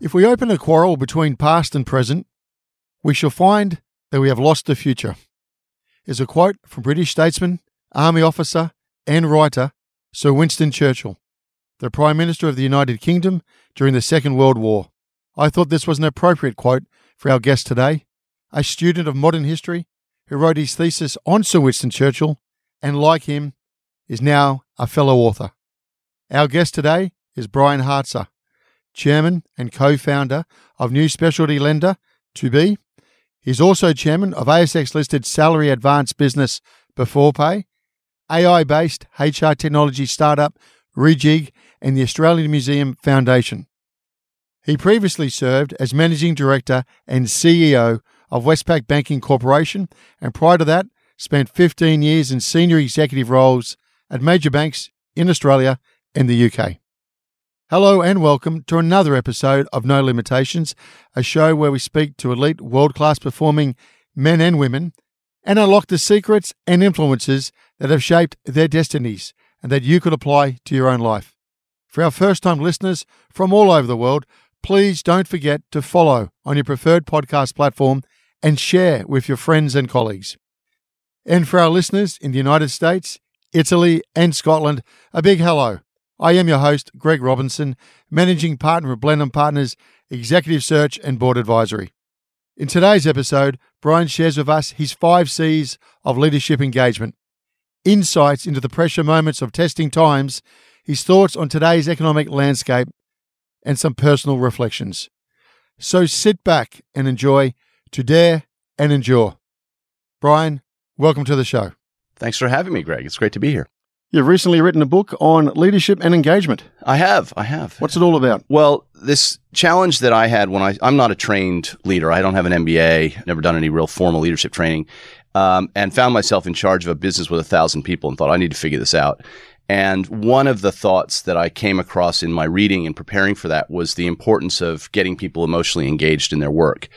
If we open a quarrel between past and present, we shall find that we have lost the future, is a quote from British statesman, army officer and writer Sir Winston Churchill, the Prime Minister of the United Kingdom during the Second World War. I thought this was an appropriate quote for our guest today, a student of modern history who wrote his thesis on Sir Winston Churchill and, like him, is now a fellow author. Our guest today is Brian Hartzer, chairman and co-founder of New Specialty Lender, to be. He's also chairman of ASX-listed salary advance business BeforePay, AI-based HR technology startup Rejig, and the Australian Museum Foundation. He previously served as managing director and CEO of Westpac Banking Corporation, and prior to that, spent 15 years in senior executive roles at major banks in Australia and the UK. Hello and welcome to another episode of No Limitations, a show where we speak to elite world-class performing men and women and unlock the secrets and influences that have shaped their destinies and that you could apply to your own life. For our first-time listeners from all over the world, please don't forget to follow on your preferred podcast platform and share with your friends and colleagues. And for our listeners in the United States, Italy and Scotland, a big hello. I am your host, Greg Robinson, Managing Partner of Blendon Partners, Executive Search and Board Advisory. In today's episode, Brian shares with us his 5 C's of leadership engagement, insights into the pressure moments of testing times, his thoughts on today's economic landscape, and some personal reflections. So sit back and enjoy, to dare and endure. Brian, welcome to the show. Thanks for having me, Greg. It's great to be here. You've recently written a book on leadership and engagement. I have. What's it all about? Well, this challenge that I had when I'm not a trained leader. I don't have an MBA, never done any real formal leadership training, and found myself in charge of a business with 1,000 people and thought, I need to figure this out. And one of the thoughts that I came across in my reading and preparing for that was the importance of getting people emotionally engaged in their work.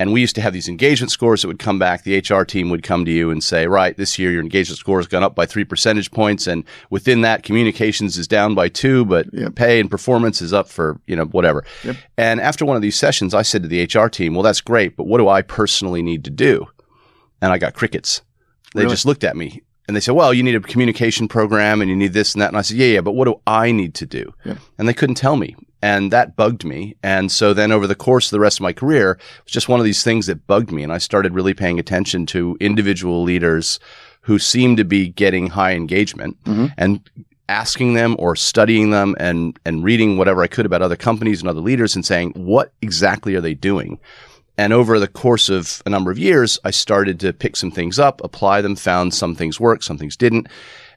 And we used to have these engagement scores that would come back. The HR team would come to you and say, right, this year your engagement score has gone up by 3 percentage points. And within that, communications is down by 2, but pay and performance is up for, whatever. Yep. And after one of these sessions, I said to the HR team, well, that's great, but what do I personally need to do? And I got crickets. They just looked at me and they said, well, you need a communication program and you need this and that. And I said, yeah, but what do I need to do? Yep. And they couldn't tell me. And that bugged me. And so then over the course of the rest of my career, it was just one of these things that bugged me. And I started really paying attention to individual leaders who seemed to be getting high engagement and asking them or studying them and reading whatever I could about other companies and other leaders and saying, what exactly are they doing? And over the course of a number of years, I started to pick some things up, apply them, found some things worked, some things didn't.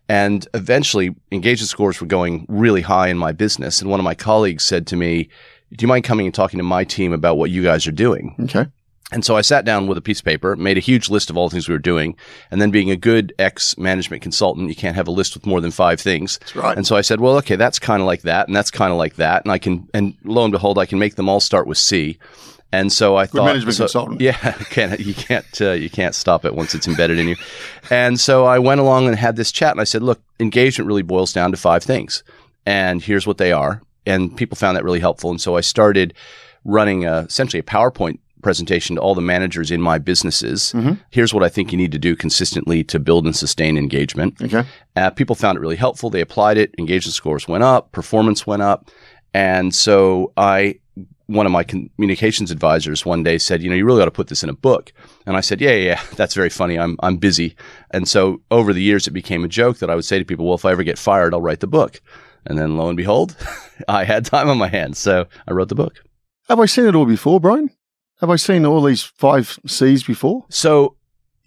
And eventually, engagement scores were going really high in my business. And one of my colleagues said to me, do you mind coming and talking to my team about what you guys are doing? Okay. And so I sat down with a piece of paper, made a huge list of all the things we were doing. And then being a good ex-management consultant, you can't have a list with more than 5 things. That's right. And so I said, well, okay, that's kind of like that. And that's kind of like that. And I can, and lo and behold, I can make them all start with C. And so I thought, management consultant. Yeah, you can't stop it once it's embedded in you. And so I went along and had this chat and I said, look, engagement really boils down to 5 things and here's what they are. And people found that really helpful. And so I started running essentially a PowerPoint presentation to all the managers in my businesses. Here's what I think you need to do consistently to build and sustain engagement. Okay. People found it really helpful. They applied it. Engagement scores went up, performance went up. And so one of my communications advisors one day said, you know, you really ought to put this in a book. And I said, yeah, that's very funny. I'm busy. And so over the years, it became a joke that I would say to people, well, if I ever get fired, I'll write the book. And then lo and behold, I had time on my hands. So I wrote the book. Have I seen it all before, Brian? Have I seen all these 5 C's before? So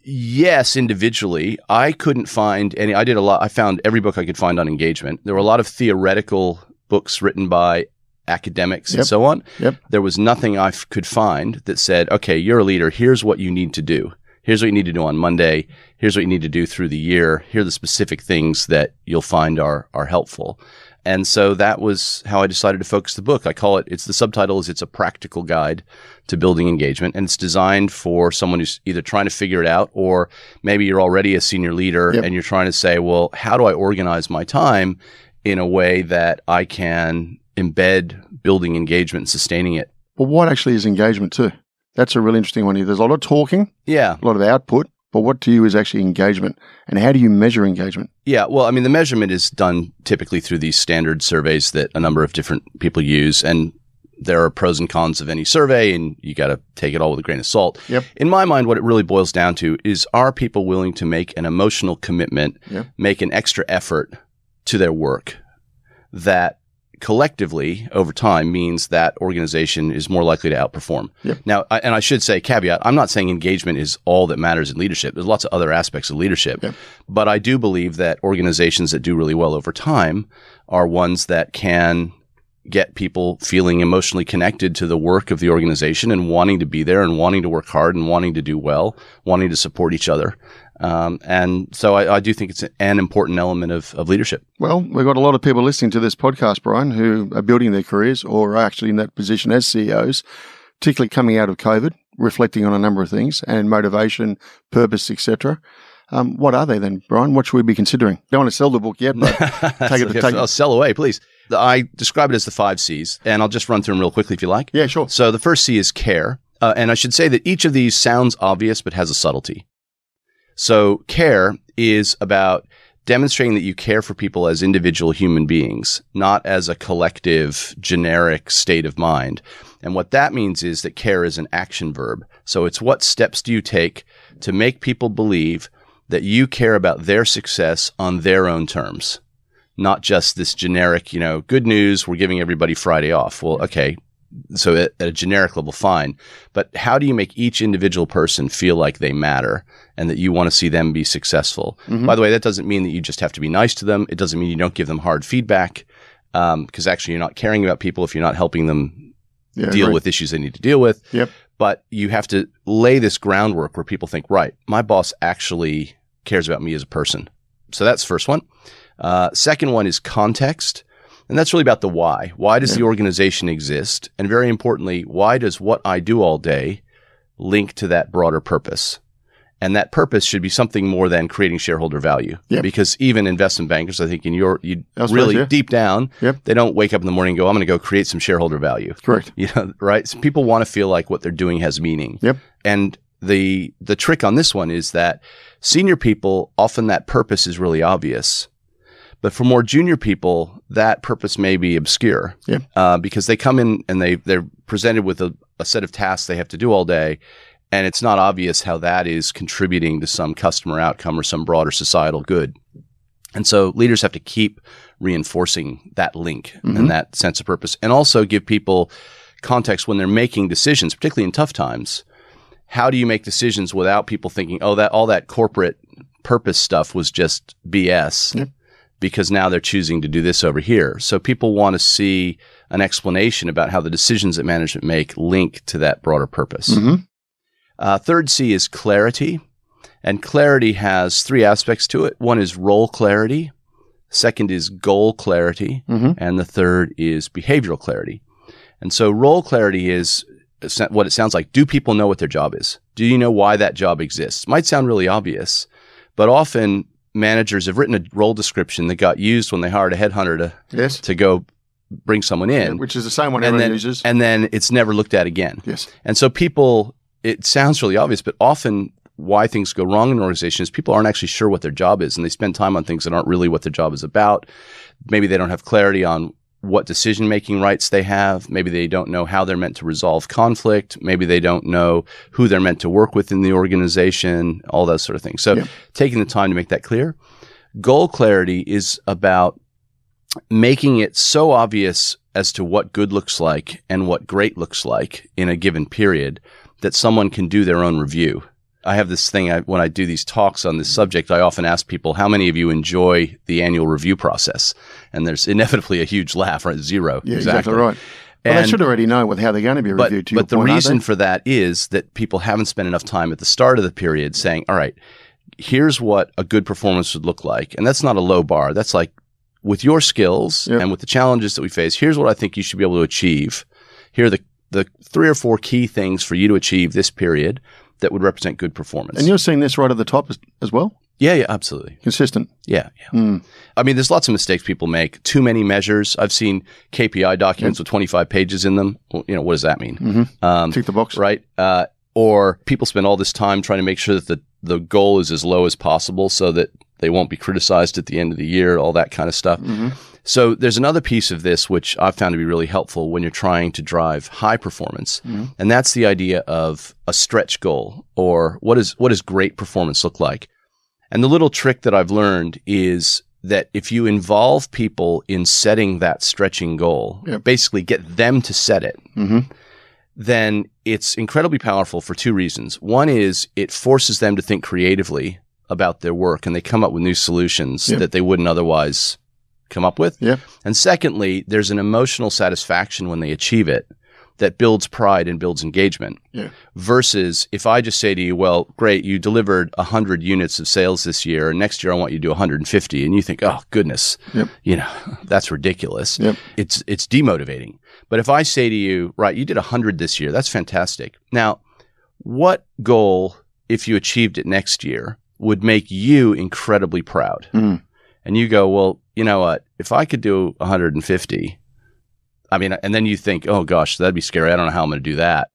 yes, individually. I couldn't find any. I did a lot. I found every book I could find on engagement. There were a lot of theoretical books written by academics and so on. Yep. There was nothing I could find that said, okay, you're a leader. Here's what you need to do. Here's what you need to do on Monday. Here's what you need to do through the year. Here are the specific things that you'll find are helpful. And so that was how I decided to focus the book. I call it, it's the subtitle is, it's a practical guide to building engagement. And it's designed for someone who's either trying to figure it out, or maybe you're already a senior leader and you're trying to say, well, how do I organize my time in a way that I can embed building engagement and sustaining it? But what actually is engagement too? That's a really interesting one here. There's a lot of talking, a lot of output, but what to you is actually engagement, and how do you measure engagement? Yeah, well, I mean, the measurement is done typically through these standard surveys that a number of different people use, and there are pros and cons of any survey, and you got to take it all with a grain of salt. Yep. In my mind, what it really boils down to is, are people willing to make an emotional commitment, make an extra effort to their work that collectively over time means that organization is more likely to outperform. Yep. Now, I should say, caveat, I'm not saying engagement is all that matters in leadership. There's lots of other aspects of leadership. Yep. But I do believe that organizations that do really well over time are ones that can get people feeling emotionally connected to the work of the organization and wanting to be there and wanting to work hard and wanting to do well, wanting to support each other. And so I do think it's an important element of leadership. Well, we've got a lot of people listening to this podcast, Brian, who are building their careers or are actually in that position as CEOs, particularly coming out of COVID, reflecting on a number of things and motivation, purpose, etc. What are they then, Brian? What should we be considering? Don't want to sell the book yet, but take it. I'll sell away, please. I describe it as the 5 C's, and I'll just run through them real quickly if you like. Yeah, sure. So the first C is care. And I should say that each of these sounds obvious, but has a subtlety. So care is about demonstrating that you care for people as individual human beings, not as a collective, generic state of mind. And what that means is that care is an action verb. So it's, what steps do you take to make people believe that you care about their success on their own terms, not just this generic, you know, good news, we're giving everybody Friday off. Well, okay, so at a generic level, fine. But how do you make each individual person feel like they matter and that you want to see them be successful? Mm-hmm. By the way, that doesn't mean that you just have to be nice to them. It doesn't mean you don't give them hard feedback, because actually you're not caring about people if you're not helping them deal with issues they need to deal with. Yep. But you have to lay this groundwork where people think, right, my boss actually cares about me as a person. So that's the first one. Second one is context. And that's really about the why. Why does the organization exist? And very importantly, why does what I do all day link to that broader purpose? And that purpose should be something more than creating shareholder value. Yep. Because even investment bankers, I think, deep down, they don't wake up in the morning and go, I'm going to go create some shareholder value. Correct. You know, right? So people want to feel like what they're doing has meaning. Yep. And the trick on this one is that senior people, often that purpose is really obvious. But for more junior people, that purpose may be obscure because they come in and they're presented with a set of tasks they have to do all day, and it's not obvious how that is contributing to some customer outcome or some broader societal good. And so leaders have to keep reinforcing that link and that sense of purpose, and also give people context when they're making decisions, particularly in tough times. How do you make decisions without people thinking, oh, that all that corporate purpose stuff was just BS? Yep. Because now they're choosing to do this over here. So people want to see an explanation about how the decisions that management make link to that broader purpose. Mm-hmm. Third C is clarity. And clarity has three aspects to it. One is role clarity. Second is goal clarity. Mm-hmm. And the third is behavioral clarity. And so role clarity is what it sounds like. Do people know what their job is? Do you know why that job exists? Might sound really obvious, but often managers have written a role description that got used when they hired a headhunter to go bring someone in. Yeah, which is the same one everyone uses. And then it's never looked at again. Yes. And so people, it sounds really obvious, but often why things go wrong in organizations, people aren't actually sure what their job is, and they spend time on things that aren't really what their job is about. Maybe they don't have clarity on what decision-making rights they have. Maybe they don't know how they're meant to resolve conflict. Maybe they don't know who they're meant to work with in the organization, all those sort of things. So taking the time to make that clear. Goal clarity is about making it so obvious as to what good looks like and what great looks like in a given period that someone can do their own review. I have this thing, when I do these talks on this subject, I often ask people, how many of you enjoy the annual review process? And there's inevitably a huge laugh, right? Zero. Yeah, exactly right. Well, they should already know how they're going to be reviewed, to your point, aren't they? But the reason for that is that people haven't spent enough time at the start of the period saying, all right, here's what a good performance would look like. And that's not a low bar. That's like, with your skills and with the challenges that we face, here's what I think you should be able to achieve. Here are the three or four key things for you to achieve this period that would represent good performance. And you're seeing this right at the top as well? Yeah, absolutely. Consistent? Yeah. Mm. I mean, there's lots of mistakes people make. Too many measures. I've seen KPI documents with 25 pages in them. Well, you know, what does that mean? Mm-hmm. Tick the box. Right. Or people spend all this time trying to make sure that the goal is as low as possible so that they won't be criticized at the end of the year, all that kind of stuff. Mm-hmm. So there's another piece of this which I've found to be really helpful when you're trying to drive high performance, and that's the idea of a stretch goal, or what does great performance look like? And the little trick that I've learned is that if you involve people in setting that stretching goal, basically get them to set it, then it's incredibly powerful for two reasons. One is it forces them to think creatively about their work, and they come up with new solutions that they wouldn't otherwise come up with. And secondly, there's an emotional satisfaction when they achieve it that builds pride and builds engagement. Versus if I just say to you, well, great, you delivered 100 units of sales this year, and next year I want you to do 150, and you think, oh, goodness, you know, that's ridiculous. It's demotivating. But if I say to you, right, you did 100 this year, that's fantastic. Now, what goal, if you achieved it next year, would make you incredibly proud? And you go, well, you know what? If I could do 150, I mean, and then you think, oh gosh, that'd be scary. I don't know how I'm going to do that.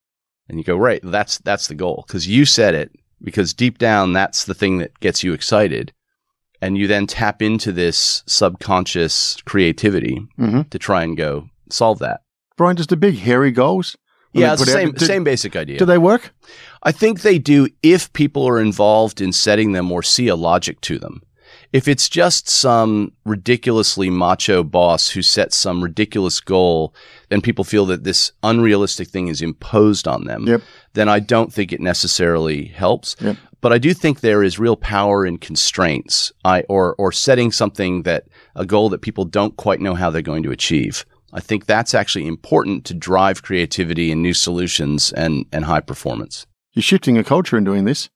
And you go, right, that's the goal, because you said it, because deep down, that's the thing that gets you excited. And you then tap into this subconscious creativity to try and go solve that. Brian, just the big hairy goals. Yeah, it's the same basic idea. Do they work? I think they do if people are involved in setting them or see a logic to them. If it's just some ridiculously macho boss who sets some ridiculous goal and people feel that this unrealistic thing is imposed on them, then I don't think it necessarily helps. But I do think there is real power in constraints, or setting something that a goal that people don't quite know how they're going to achieve. I think that's actually important to drive creativity and new solutions and high performance. You're shifting a culture in doing this.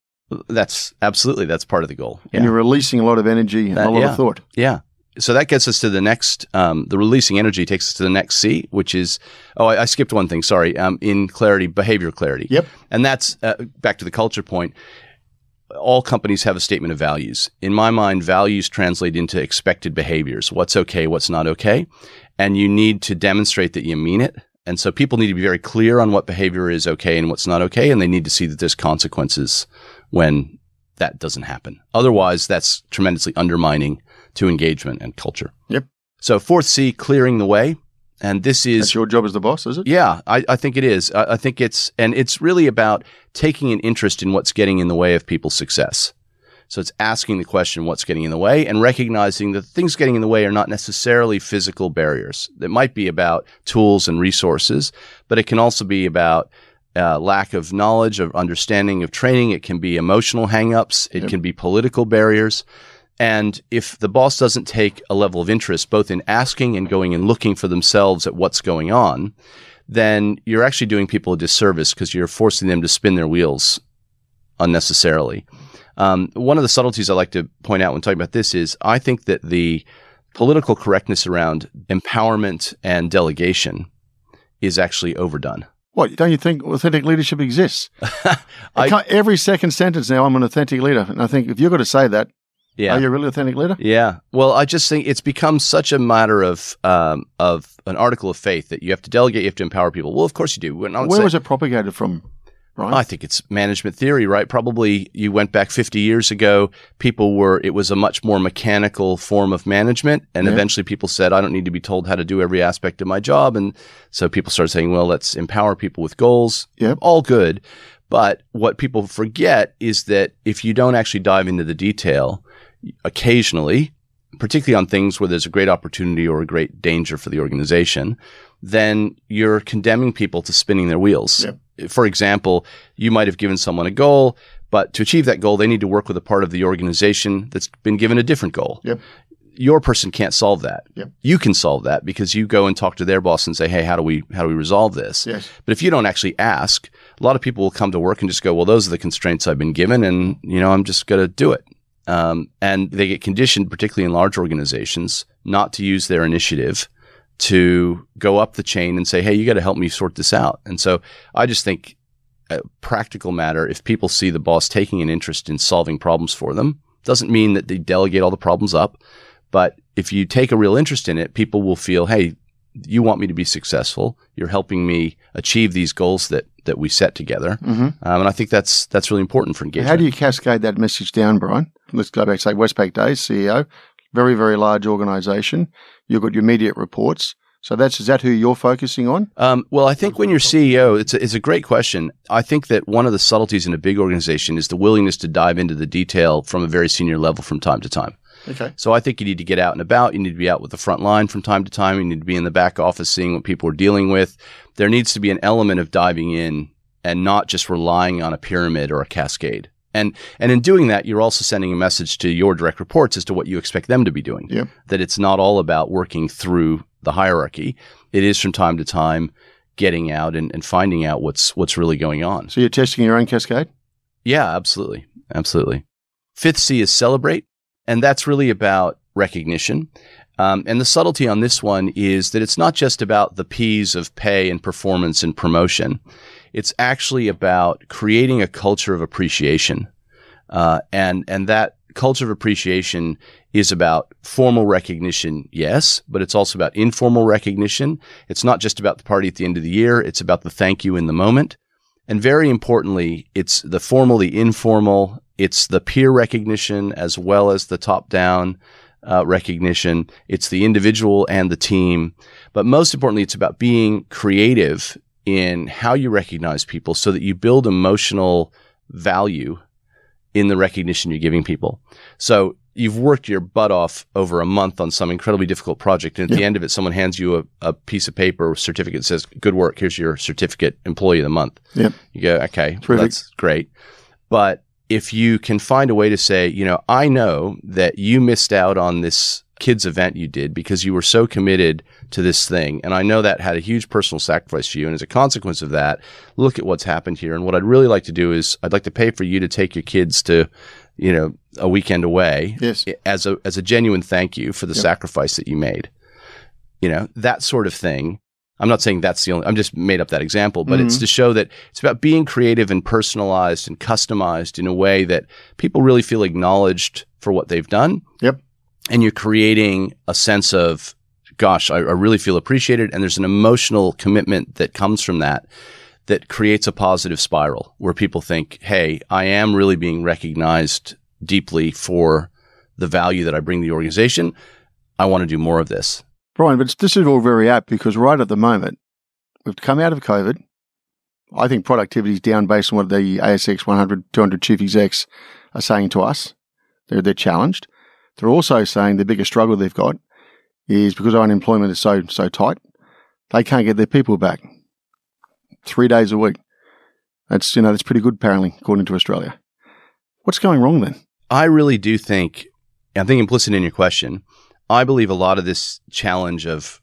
That's part of the goal. And you're releasing a lot of energy and a lot of thought. Yeah. So that gets us to the next, the releasing energy takes us to the next C, which is, I skipped one thing, sorry, in clarity, behavior clarity. And that's, back to the culture point, all companies have a statement of values. In my mind, values translate into expected behaviors, what's okay, what's not okay. And you need to demonstrate that you mean it. And so people need to be very clear on what behavior is okay and what's not okay. And they need to see that there's consequences when that doesn't happen. Otherwise, that's tremendously undermining to engagement and culture. So fourth C, clearing the way. And this is... That's your job as the boss, is it? Yeah, I think it is. I think it's... And it's really about taking an interest in what's getting in the way of people's success. So it's asking the question, what's getting in the way, and recognizing that things getting in the way are not necessarily physical barriers. It might be about tools and resources, but it can also be about lack of knowledge, of understanding, of training. It can be emotional hang-ups. It can be political barriers. And if the boss doesn't take a level of interest, both in asking and going and looking for themselves at what's going on, then you're actually doing people a disservice because you're forcing them to spin their wheels unnecessarily. One of the subtleties I like to point out when talking about this is I think that the political correctness around empowerment and delegation is actually overdone. What, don't you think authentic leadership exists? Every second sentence now, I'm an authentic leader. And I think if you're going to say that, are you really an authentic leader? Yeah. Well, I just think it's become such a matter of an article of faith that you have to delegate, you have to empower people. Well, of course you do. Where was it propagated from? right? I think it's management theory, right? Probably you went back 50 years ago, it was a much more mechanical form of management. And eventually people said, I don't need to be told how to do every aspect of my job. And so people started saying, well, let's empower people with goals. Yep. All good. But what people forget is that if you don't actually dive into the detail occasionally, particularly on things where there's a great opportunity or a great danger for the organization, then you're condemning people to spinning their wheels. Yep. For example, you might have given someone a goal, but to achieve that goal, they need to work with a part of the organization that's been given a different goal. Yep. Your person can't solve that. Yep. You can solve that because you go and talk to their boss and say, hey, how do we resolve this? Yes. But if you don't actually ask, a lot of people will come to work and just go, well, those are the constraints I've been given and, I'm just going to do it. And they get conditioned, particularly in large organizations, not to use their initiative to go up the chain and say, hey, you got to help me sort this out. And so I just think a practical matter, if people see the boss taking an interest in solving problems for them, doesn't mean that they delegate all the problems up. But if you take a real interest in it, people will feel, hey, you want me to be successful. You're helping me achieve these goals that we set together. Mm-hmm. And I think that's really important for engagement. How do you cascade that message down, Brian? Let's go back, say, Westpac Days, CEO, very, very large organization. You've got your immediate reports. So is that who you're focusing on? Well, I think when you're CEO, it's a great question. I think that one of the subtleties in a big organization is the willingness to dive into the detail from a very senior level from time to time. Okay. So I think you need to get out and about. You need to be out with the front line from time to time. You need to be in the back office seeing what people are dealing with. There needs to be an element of diving in and not just relying on a pyramid or a cascade. And in doing that, you're also sending a message to your direct reports as to what you expect them to be doing. Yep. That it's not all about working through the hierarchy. It is from time to time getting out and finding out what's really going on. So you're testing your own cascade? Yeah, absolutely. Absolutely. Fifth C is celebrate. And that's really about recognition. And the subtlety on this one is that it's not just about the P's of pay and performance and promotion. It's actually about creating a culture of appreciation. And that culture of appreciation is about formal recognition, yes, but it's also about informal recognition. It's not just about the party at the end of the year. It's about the thank you in the moment. And very importantly, it's the formal, the informal, it's the peer recognition as well as the top-down recognition. It's the individual and the team. But most importantly, it's about being creative in how you recognize people so that you build emotional value in the recognition you're giving people. So you've worked your butt off over a month on some incredibly difficult project, and at the end of it, someone hands you a piece of paper or certificate that says, good work, here's your certificate, Employee of the Month. Yep. You go, okay, well, that's great. But if you can find a way to say, I know that you missed out on this kids event you did because you were so committed to this thing. And I know that had a huge personal sacrifice for you. And as a consequence of that, look at what's happened here. And what I'd really like to do is I'd like to pay for you to take your kids to, a weekend away. Yes. as a genuine thank you for the sacrifice that you made, that sort of thing. I'm not saying that's the only, I'm just made up that example, but it's to show that it's about being creative and personalized and customized in a way that people really feel acknowledged for what they've done. Yep. And you're creating a sense of, gosh, I really feel appreciated. And there's an emotional commitment that comes from that creates a positive spiral where people think, hey, I am really being recognized deeply for the value that I bring to the organization. I want to do more of this. Brian, but this is all very apt because right at the moment, we've come out of COVID. I think productivity is down based on what the ASX 100, 200 chief execs are saying to us. They're challenged. They're also saying the biggest struggle they've got is because our unemployment is so tight, they can't get their people back 3 days a week. That's, that's pretty good apparently, according to Australia. What's going wrong then? I really do think, and I think implicit in your question, I believe a lot of this challenge of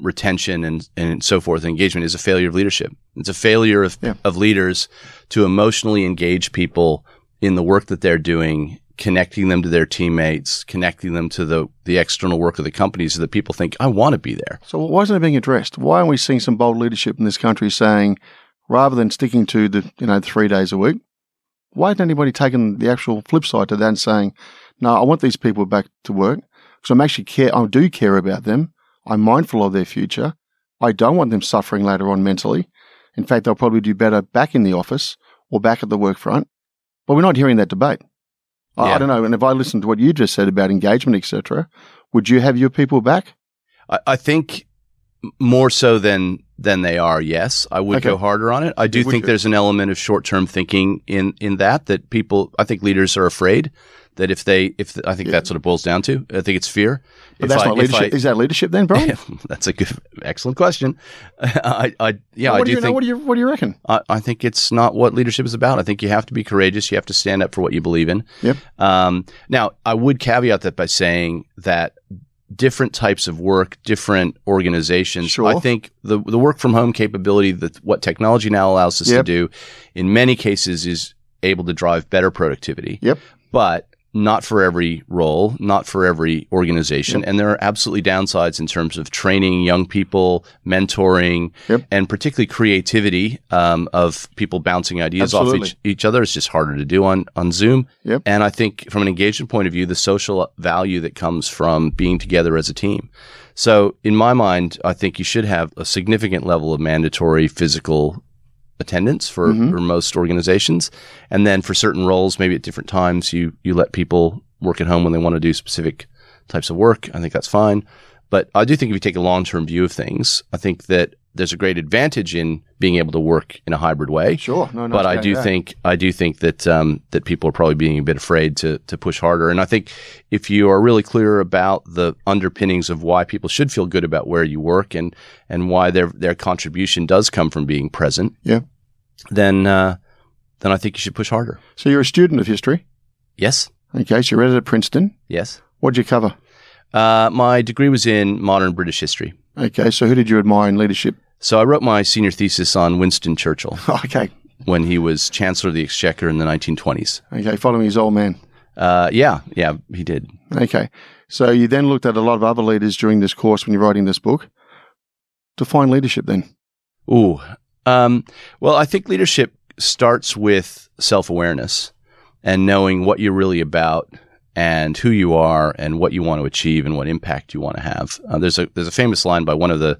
retention and so forth, engagement, is a failure of leadership. It's a failure of leaders to emotionally engage people in the work that they're doing, connecting them to their teammates, connecting them to the external work of the company so that people think, I want to be there. So why isn't it being addressed? Why aren't we seeing some bold leadership in this country saying, rather than sticking to the 3 days a week, why isn't anybody taking the actual flip side to that and saying, no, I want these people back to work. So I'm actually I do care about them. I'm mindful of their future. I don't want them suffering later on mentally. In fact, they'll probably do better back in the office or back at the workfront. But we're not hearing that debate. Yeah. I don't know. And if I listened to what you just said about engagement, etc., would you have your people back? I think more so than they are, yes. I would go harder on it. I do think there's an element of short-term thinking in that people – I think leaders are afraid that if they – I think that's what it boils down to. I think it's fear. But that's not leadership. Is that leadership then, Brian? That's a good – excellent question. What do you reckon? I think it's not what leadership is about. I think you have to be courageous. You have to stand up for what you believe in. Yep. Now, I would caveat that by saying that – different types of work, different organizations. Sure. I think the work from home capability, that what technology now allows us to do, in many cases is able to drive better productivity. Yep. But not for every role, not for every organization. Yep. And there are absolutely downsides in terms of training young people, mentoring, and particularly creativity of people bouncing ideas off each other. It's just harder to do on Zoom. Yep. And I think from an engagement point of view, the social value that comes from being together as a team. So in my mind, I think you should have a significant level of mandatory physical attendance for most organizations, and then for certain roles, maybe at different times, you let people work at home when they want to do specific types of work. I think that's fine, but I do think if you take a long-term view of things, I think that there's a great advantage in being able to work in a hybrid way. Sure, but I do think that that people are probably being a bit afraid to push harder. And I think if you are really clear about the underpinnings of why people should feel good about where you work and why their contribution does come from being present, then I think you should push harder. So you're a student of history? Yes. Okay, so you read it at Princeton? Yes. What did you cover? My degree was in modern British history. Okay, so who did you admire in leadership? So I wrote my senior thesis on Winston Churchill. Okay. When he was Chancellor of the Exchequer in the 1920s. Okay, following his old man. Yeah, he did. Okay. So you then looked at a lot of other leaders during this course when you're writing this book. Define leadership then. Ooh. Well, I think leadership starts with self-awareness and knowing what you're really about and who you are and what you want to achieve and what impact you want to have. There's a famous line by one of the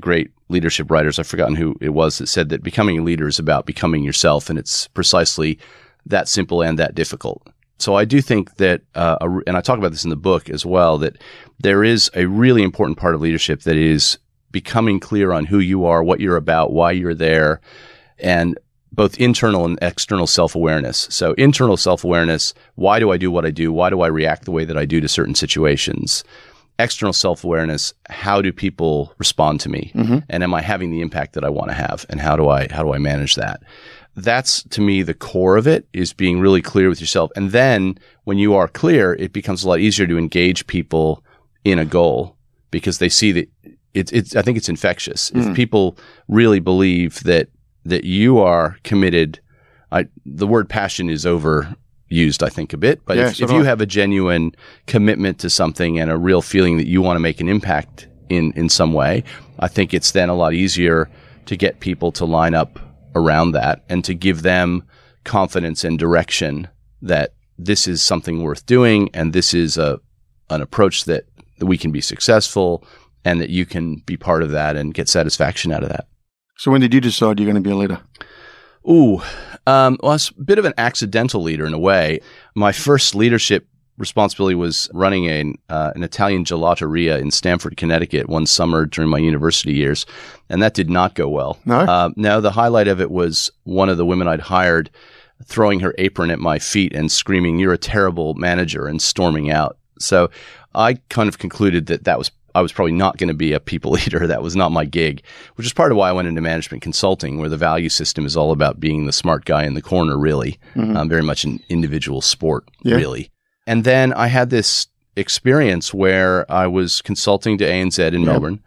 great leadership writers, I've forgotten who it was, that said that becoming a leader is about becoming yourself, and it's precisely that simple and that difficult. So I do think that, and I talk about this in the book as well, that there is a really important part of leadership that is becoming clear on who you are, what you're about, why you're there, and both internal and external self-awareness. So internal self-awareness, why do I do what I do? Why do I react the way that I do to certain situations? External self-awareness, how do people respond to me? Mm-hmm. And am I having the impact that I want to have? And how do I manage that? That's, to me, the core of it, is being really clear with yourself. And then when you are clear, it becomes a lot easier to engage people in a goal, because they see that it's I think it's infectious. Mm. If people really believe that you are committed, the word passion is overused, I think, a bit. But if you have a genuine commitment to something and a real feeling that you want to make an impact in some way, I think it's then a lot easier to get people to line up around that and to give them confidence and direction that this is something worth doing, and this is an approach that we can be successful, and that you can be part of that and get satisfaction out of that. So when did you decide you're going to be a leader? Well, I was a bit of an accidental leader in a way. My first leadership responsibility was running an Italian gelateria in Stamford, Connecticut one summer during my university years, and that did not go well. No? No, the highlight of it was one of the women I'd hired throwing her apron at my feet and screaming, "You're a terrible manager," and storming out. So I kind of concluded that I was probably not going to be a people leader. That was not my gig, which is part of why I went into management consulting, where the value system is all about being the smart guy in the corner, really. Mm-hmm. Very much an individual sport, really. And then I had this experience where I was consulting to ANZ in Melbourne,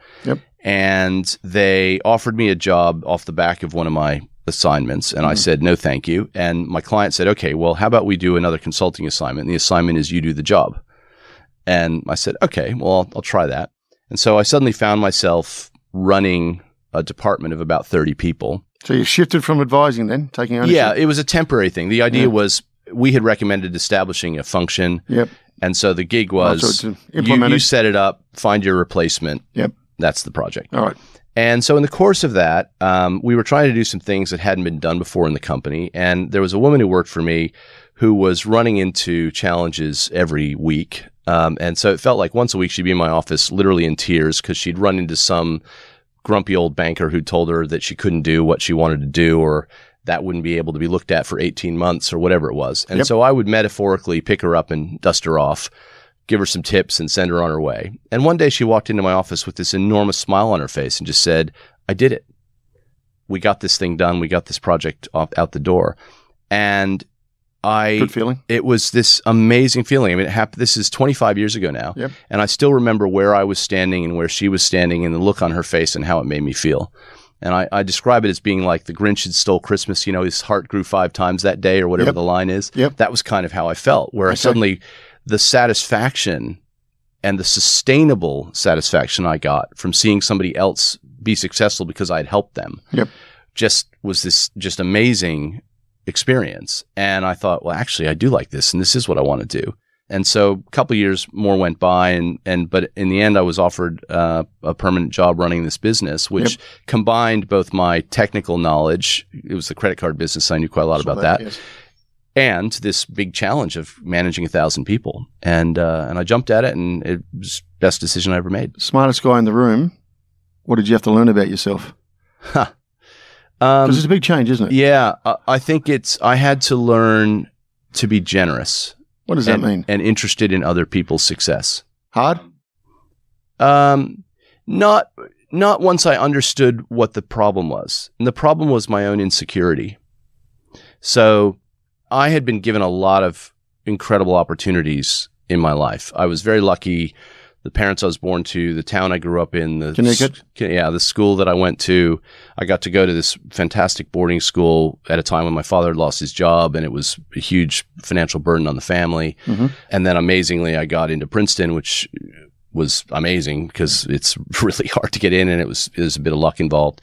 and they offered me a job off the back of one of my assignments, and I said, "No, thank you." And my client said, "Okay, well, how about we do another consulting assignment? And the assignment is you do the job." And I said, "Okay, well, I'll try that." And so I suddenly found myself running a department of about 30 people. So you shifted from advising then, taking ownership? Yeah, it was a temporary thing. The idea was, we had recommended establishing a function. Yep. And so the gig was, you set it up, find your replacement. Yep. That's the project. All right. And so in the course of that, we were trying to do some things that hadn't been done before in the company. And there was a woman who worked for me who was running into challenges every week. And so it felt like once a week she'd be in my office literally in tears because she'd run into some grumpy old banker who told her that she couldn't do what she wanted to do or that wouldn't be able to be looked at for 18 months or whatever it was. And so I would metaphorically pick her up and dust her off, give her some tips and send her on her way. And one day she walked into my office with this enormous smile on her face and just said, I did it. We got this thing done. We got this project out the door. And good feeling. It was this amazing feeling. I mean, it happened, this is 25 years ago now. Yep. And I still remember where I was standing and where she was standing and the look on her face and how it made me feel. And I describe it as being like the Grinch had stole Christmas, you know, his heart grew 5 times that day or whatever the line is. Yep. That was kind of how I felt, where suddenly the satisfaction and the sustainable satisfaction I got from seeing somebody else be successful because I'd helped them just was this just amazing experience. And I thought, well, actually, I do like this and this is what I want to do. And so a couple of years more went by, but in the end, I was offered a permanent job running this business, which combined both my technical knowledge, it was the credit card business, I knew quite a lot about that, and this big challenge of managing 1,000 people. And I jumped at it, and it was the best decision I ever made. Smartest guy in the room, what did you have to learn about yourself? Huh. Because it's a big change, isn't it? Yeah. I think I had to learn to be generous. What does that mean? And interested in other people's success. Hard? Not once I understood what the problem was. And the problem was my own insecurity. So I had been given a lot of incredible opportunities in my life. I was very lucky. The parents I was born to, the town I grew up in, Connecticut? The school that I went to. I got to go to this fantastic boarding school at a time when my father had lost his job, and it was a huge financial burden on the family. Mm-hmm. And then amazingly, I got into Princeton, which was amazing because it's really hard to get in, and it was a bit of luck involved.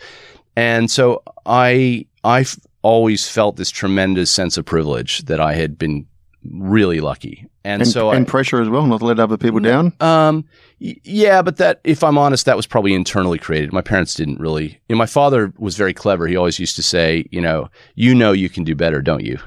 And so I've always felt this tremendous sense of privilege that I had been really lucky. And pressure as well, not to let other people down? Yeah, but that, if I'm honest, that was probably internally created. My parents didn't really, and my father was very clever. He always used to say, you know you can do better, don't you?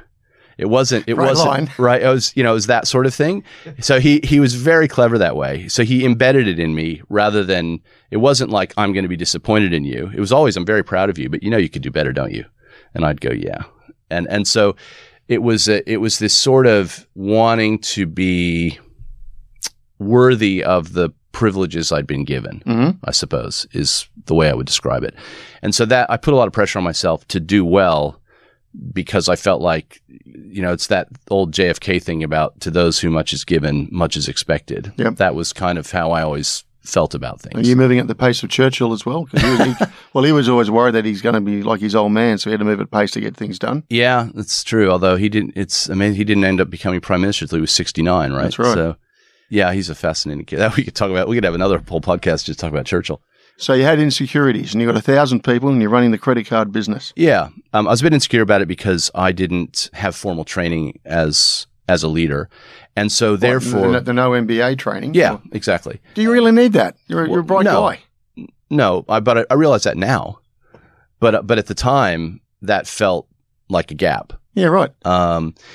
It wasn't right. It was that sort of thing. So he was very clever that way. So he embedded it in me rather than, it wasn't like, I'm going to be disappointed in you. It was always, I'm very proud of you, but you know you could do better, don't you? And I'd go, yeah. And so it was this sort of wanting to be worthy of the privileges I'd been given, I suppose, is the way I would describe it. And so that I put a lot of pressure on myself to do well because I felt like, it's that old JFK thing about to those who much is given, much is expected. Yep. That was kind of how I always felt about things. Are you moving at the pace of Churchill as well? Cause he was always worried that he's going to be like his old man, so he had to move at pace to get things done. Yeah, that's true. Although he didn't end up becoming prime minister until he was 69, right? That's right. So, yeah, he's a fascinating kid. That we could talk about. We could have another whole podcast just talk about Churchill. So you had insecurities, and you got 1,000 people, and you're running the credit card business. Yeah, I was a bit insecure about it because I didn't have formal training as a leader. And so therefore... the no MBA training. Yeah, or, exactly. Do you really need that? You're a bright guy. No, but I realize that now. But at the time, that felt like a gap. Yeah, right.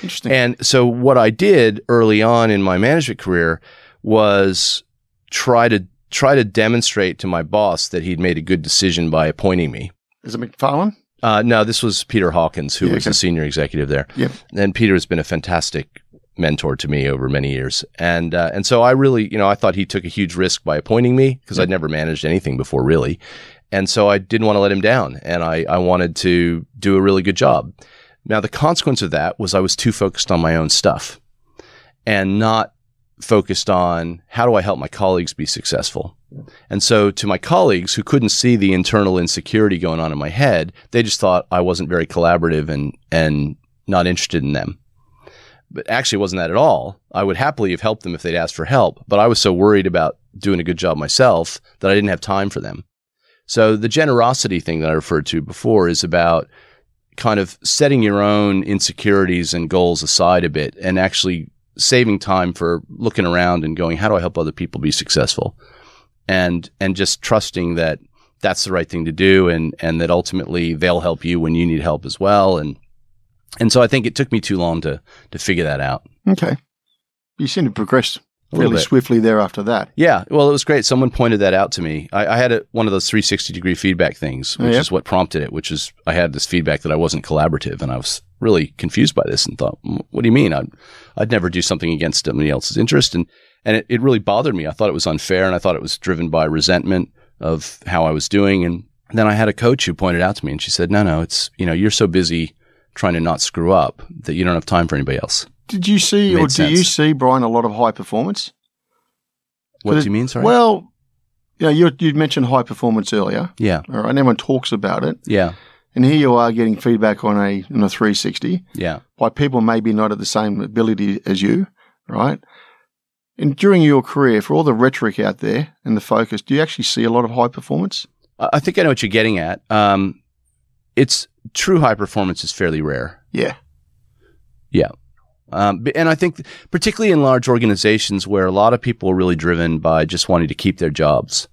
Interesting. And so what I did early on in my management career was try to demonstrate to my boss that he'd made a good decision by appointing me. Is it McFarlane? No, this was Peter Hawkins, who was the senior executive there. Yep. And Peter has been a fantastic mentor to me over many years. And so I really, I thought he took a huge risk by appointing me because I'd never managed anything before, really. And so I didn't want to let him down, and I wanted to do a really good job. Now, the consequence of that was I was too focused on my own stuff and not focused on how do I help my colleagues be successful. And so to my colleagues who couldn't see the internal insecurity going on in my head, they just thought I wasn't very collaborative and not interested in them. But actually, it wasn't that at all. I would happily have helped them if they'd asked for help, but I was so worried about doing a good job myself that I didn't have time for them. So the generosity thing that I referred to before is about kind of setting your own insecurities and goals aside a bit and actually saving time for looking around and going, how do I help other people be successful? and just trusting that that's the right thing to do, and that ultimately they'll help you when you need help as well. And so I think it took me too long to figure that out. Okay. You seem to progress really swiftly there after that. Yeah. Well, it was great. Someone pointed that out to me. I had one of those 360-degree feedback things, which is what prompted it, which is I had this feedback that I wasn't collaborative, and I was really confused by this and thought, what do you mean? I'd never do something against somebody else's interest. And it really bothered me. I thought it was unfair, and I thought it was driven by resentment of how I was doing. And then I had a coach who pointed out to me, and she said, no, it's, you're so busy trying to not screw up that you don't have time for anybody else. Did you see, or do you see, Brian, a lot of high performance? What do you mean? Sorry. Well, you mentioned high performance earlier. Yeah. All right. And everyone talks about it. Yeah. And here you are getting feedback on a 360. Yeah. By people maybe not at the same ability as you, right? And during your career, for all the rhetoric out there and the focus, do you actually see a lot of high performance? I think I know what you're getting at. It's true high performance is fairly rare. Yeah. Yeah. And I think particularly in large organizations where a lot of people are really driven by just wanting to keep their jobs.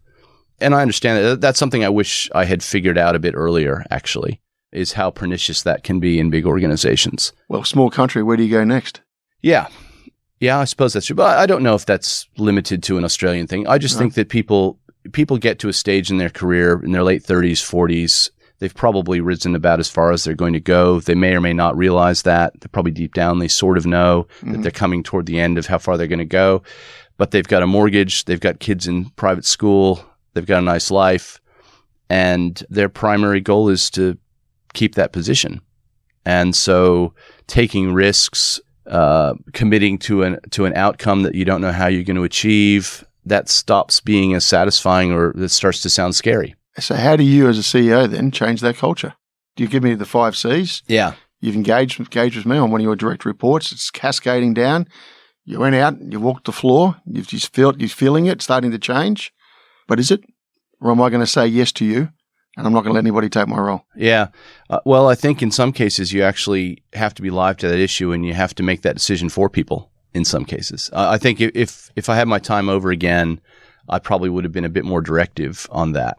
And I understand that that's something I wish I had figured out a bit earlier, actually, is how pernicious that can be in big organizations. Well, small country, where do you go next? Yeah. Yeah, I suppose that's true. But I don't know if that's limited to an Australian thing. I just think that people get to a stage in their career in their late 30s, 40s. They've probably risen about as far as they're going to go. They may or may not realize that. They're probably deep down, they sort of know that they're coming toward the end of how far they're going to go. But they've got a mortgage. They've got kids in private school. They've got a nice life. And their primary goal is to keep that position. And so taking risks, committing to an outcome that you don't know how you're going to achieve, that stops being as satisfying, or that starts to sound scary. So how do you, as a CEO, then change that culture? Do you give me the 5 C's? Yeah. You've engaged with me on one of your direct reports. It's cascading down. You went out, you walked the floor. You're feeling it, starting to change. But is it? Or am I going to say yes to you, and I'm not going to let anybody take my role? Yeah. Well, I think in some cases, you actually have to be live to that issue, and you have to make that decision for people in some cases. I think if I had my time over again, I probably would have been a bit more directive on that.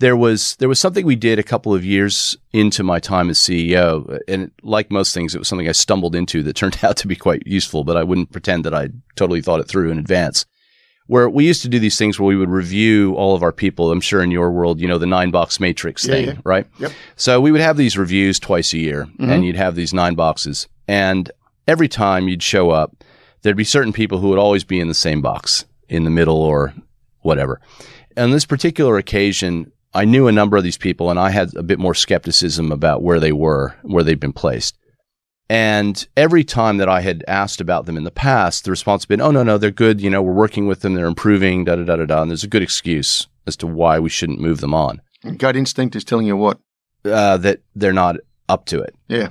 There was something we did a couple of years into my time as CEO, and like most things, it was something I stumbled into that turned out to be quite useful, but I wouldn't pretend that I totally thought it through in advance, where we used to do these things where we would review all of our people. I'm sure in your world, the 9-box matrix thing, right? Yep. So we would have these reviews twice a year, and you'd have these 9 boxes. And every time you'd show up, there'd be certain people who would always be in the same box, in the middle or whatever. On this particular occasion, I knew a number of these people, and I had a bit more skepticism about where they were, where they'd been placed. And every time that I had asked about them in the past, the response had been, oh, no, they're good. We're working with them. They're improving, And there's a good excuse as to why we shouldn't move them on. Gut instinct is telling you what? That they're not up to it. Yeah.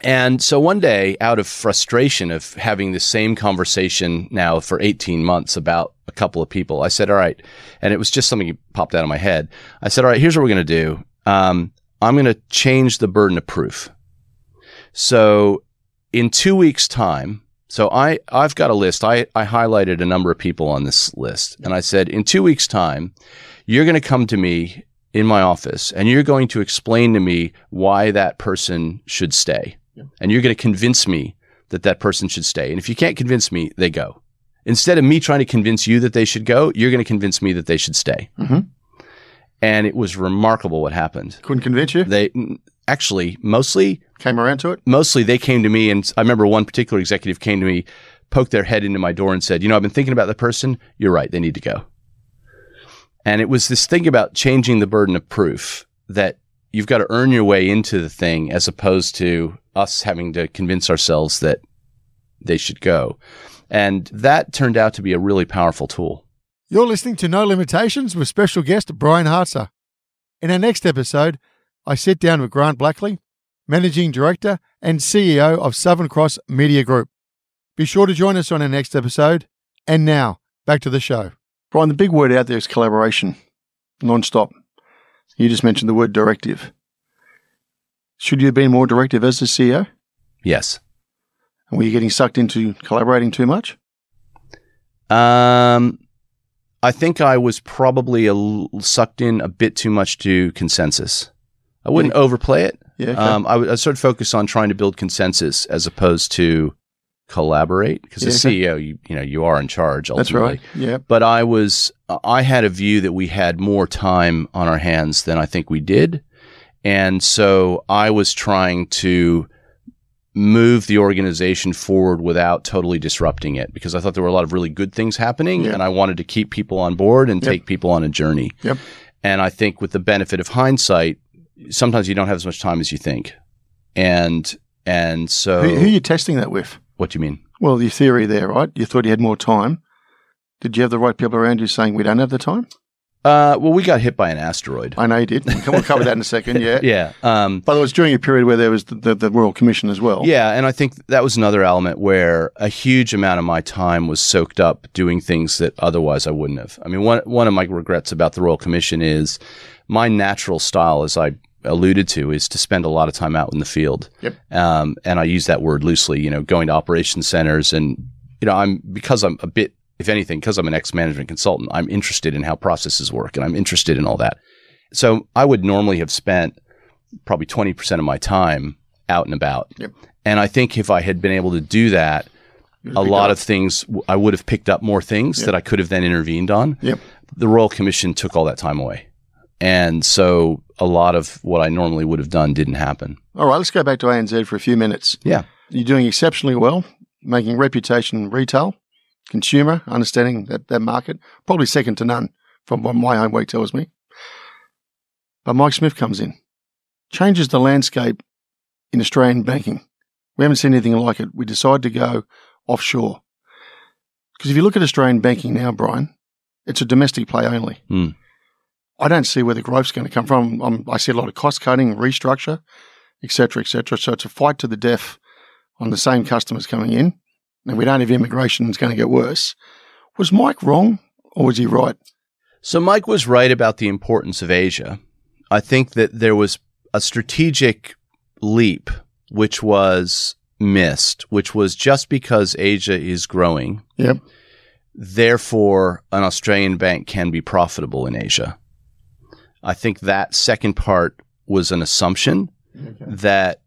And so one day, out of frustration of having the same conversation now for 18 months about a couple of people, I said, all right, and it was just something that popped out of my head. I said, all right, here's what we're going to do. I'm going to change the burden of proof. So in 2 weeks' time, so I've got a list. I highlighted a number of people on this list. And I said, in 2 weeks' time, you're going to come to me in my office, and you're going to explain to me why that person should stay. And you're going to convince me that that person should stay. And if you can't convince me, they go. Instead of me trying to convince you that they should go, you're going to convince me that they should stay. And it was remarkable what happened. Couldn't convince you? They actually mostly came around to it. Mostly they came to me, and I remember one particular executive came to me, poked their head into my door and said, I've been thinking about that person. You're right. They need to go. And it was this thing about changing the burden of proof, that you've got to earn your way into the thing, as opposed to us having to convince ourselves that they should go. And that turned out to be a really powerful tool. You're listening to No Limitations with special guest Brian Hartzer. In our next episode, I sit down with Grant Blackley, Managing Director and CEO of Southern Cross Media Group. Be sure to join us on our next episode. And now, back to the show. Brian, the big word out there is collaboration, nonstop. You just mentioned the word directive. Should you have been more directive as the CEO? Yes. And were you getting sucked into collaborating too much? I think I was probably sucked in a bit too much to consensus. I wouldn't overplay it. Yeah, okay. I sort of focused on trying to build consensus as opposed to collaborate, because as CEO, you are in charge ultimately. That's right. Yeah. But I had a view that we had more time on our hands than I think we did, and so I was trying to move the organization forward without totally disrupting it, because I thought there were a lot of really good things happening, and I wanted to keep people on board and take people on a journey. Yep. And I think with the benefit of hindsight, sometimes you don't have as much time as you think. And so... Who are you testing that with? What do you mean? Well, your theory there, right? You thought you had more time. Did you have the right people around you saying we don't have the time? Well, we got hit by an asteroid. I know you did. We'll cover that in a second, yeah. Yeah. By the way, it was during a period where there was the Royal Commission as well. Yeah, and I think that was another element where a huge amount of my time was soaked up doing things that otherwise I wouldn't have. I mean, one of my regrets about the Royal Commission is my natural style, as I alluded to, is to spend a lot of time out in the field. Yep. And I use that word loosely, going to operations centers and, because I'm an ex-management consultant, I'm interested in how processes work and I'm interested in all that. So I would normally have spent probably 20% of my time out and about. Yep. And I think if I had been able to do that, a lot of things, I would have picked up more things that I could have then intervened on. Yep. The Royal Commission took all that time away. And so a lot of what I normally would have done didn't happen. All right, let's go back to ANZ for a few minutes. Yeah. You're doing exceptionally well, making reputation in retail. Consumer, understanding that market, probably second to none from what my homework tells me. But Mike Smith comes in, changes the landscape in Australian banking. We haven't seen anything like it. We decide to go offshore. Because if you look at Australian banking now, Brian, it's a domestic play only. Mm. I don't see where the growth's going to come from. I see a lot of cost cutting, restructure, et cetera, et cetera. So it's a fight to the death on the same customers coming in. And we don't have immigration, it's going to get worse. Was Mike wrong or was he right? So Mike was right about the importance of Asia. I think that there was a strategic leap which was missed, which was just because Asia is growing, yep, therefore an Australian bank can be profitable in Asia. I think that second part was an assumption that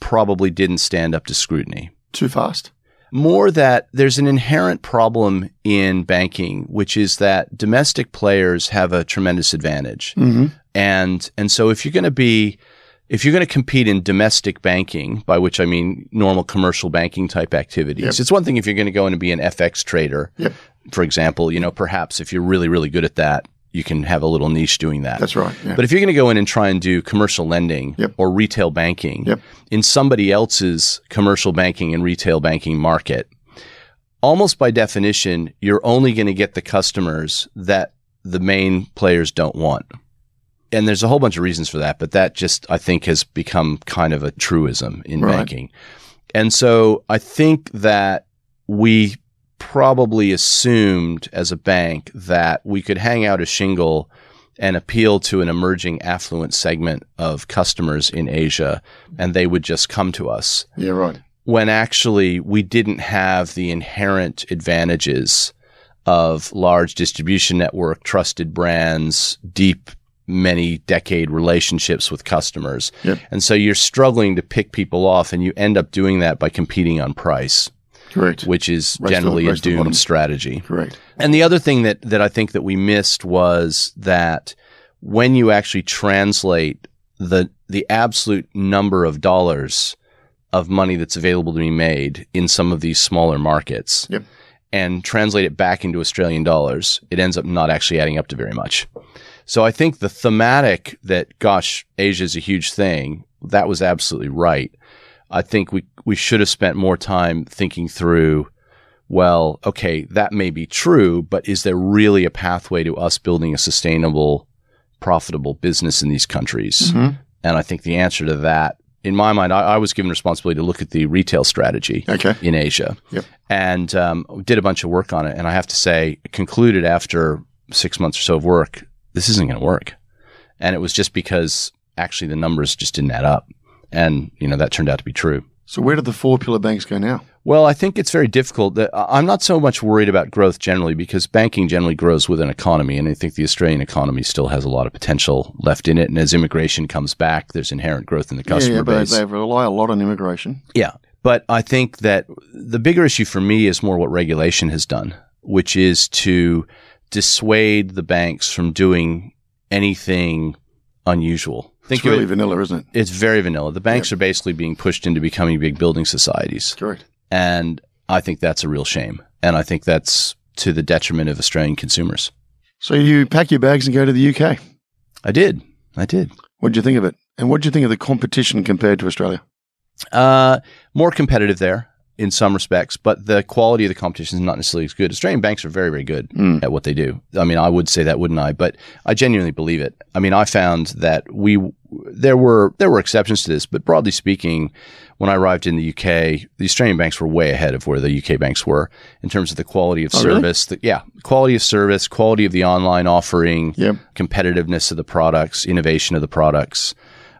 probably didn't stand up to scrutiny. Too fast? More that there's an inherent problem in banking, which is that domestic players have a tremendous advantage. Mm-hmm. And so if you're going to compete in domestic banking, by which I mean normal commercial banking type activities, yep, it's one thing if you're going to go in and be an FX trader, yep, for example, perhaps if you're really, really good at that, you can have a little niche doing that. That's right. Yeah. But if you're going to go in and try and do commercial lending, yep, or retail banking, yep, in somebody else's commercial banking and retail banking market, almost by definition, you're only going to get the customers that the main players don't want. And there's a whole bunch of reasons for that, but that just, I think, has become kind of a truism in banking. And so I think that we probably assumed as a bank that we could hang out a shingle and appeal to an emerging affluent segment of customers in Asia, and they would just come to us. Yeah, right. When actually we didn't have the inherent advantages of large distribution network, trusted brands, deep, many decade relationships with customers. Yep. And so you're struggling to pick people off, and you end up doing that by competing on price. Correct. Which is generally a doomed strategy. Correct. And the other thing that I think that we missed was that when you actually translate the absolute number of dollars of money that's available to be made in some of these smaller markets, yep, and translate it back into Australian dollars, it ends up not actually adding up to very much. So I think the thematic that, gosh, Asia is a huge thing, that was absolutely right. I think we should have spent more time thinking through, well, okay, that may be true, but is there really a pathway to us building a sustainable, profitable business in these countries? Mm-hmm. And I think the answer to that, in my mind, I was given responsibility to look at the retail strategy in Asia, yep, and did a bunch of work on it. And I have to say, concluded after 6 months or so of work, this isn't going to work. And it was just because actually the numbers just didn't add up. And, that turned out to be true. So where do the four pillar banks go now? Well, I think it's very difficult. I'm not so much worried about growth generally, because banking generally grows with an economy, and I think the Australian economy still has a lot of potential left in it. And as immigration comes back, there's inherent growth in the customer base. They rely a lot on immigration. Yeah, but I think that the bigger issue for me is more what regulation has done, which is to dissuade the banks from doing anything unusual. It's really vanilla, isn't it? It's very vanilla. The banks are basically being pushed into becoming big building societies. Correct. And I think that's a real shame. And I think that's to the detriment of Australian consumers. So you pack your bags and go to the UK? I did. What did you think of it? And what did you think of the competition compared to Australia? More competitive there in some respects, but the quality of the competition is not necessarily as good. Australian banks are very, very good at what they do. I mean, I would say that, wouldn't I? But I genuinely believe it. I mean, I found that there were exceptions to this, but broadly speaking, when I arrived in the UK, the Australian banks were way ahead of where the UK banks were in terms of the quality of service. Really? Quality of service, quality of the online offering, competitiveness of the products, innovation of the products.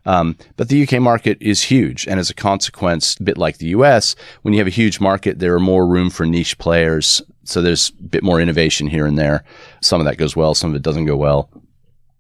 But the UK market is huge, and as a consequence, a bit like the US, when you have a huge market, there are more room for niche players. So there's a bit more innovation here and there. Some of that goes well, some of it doesn't go well.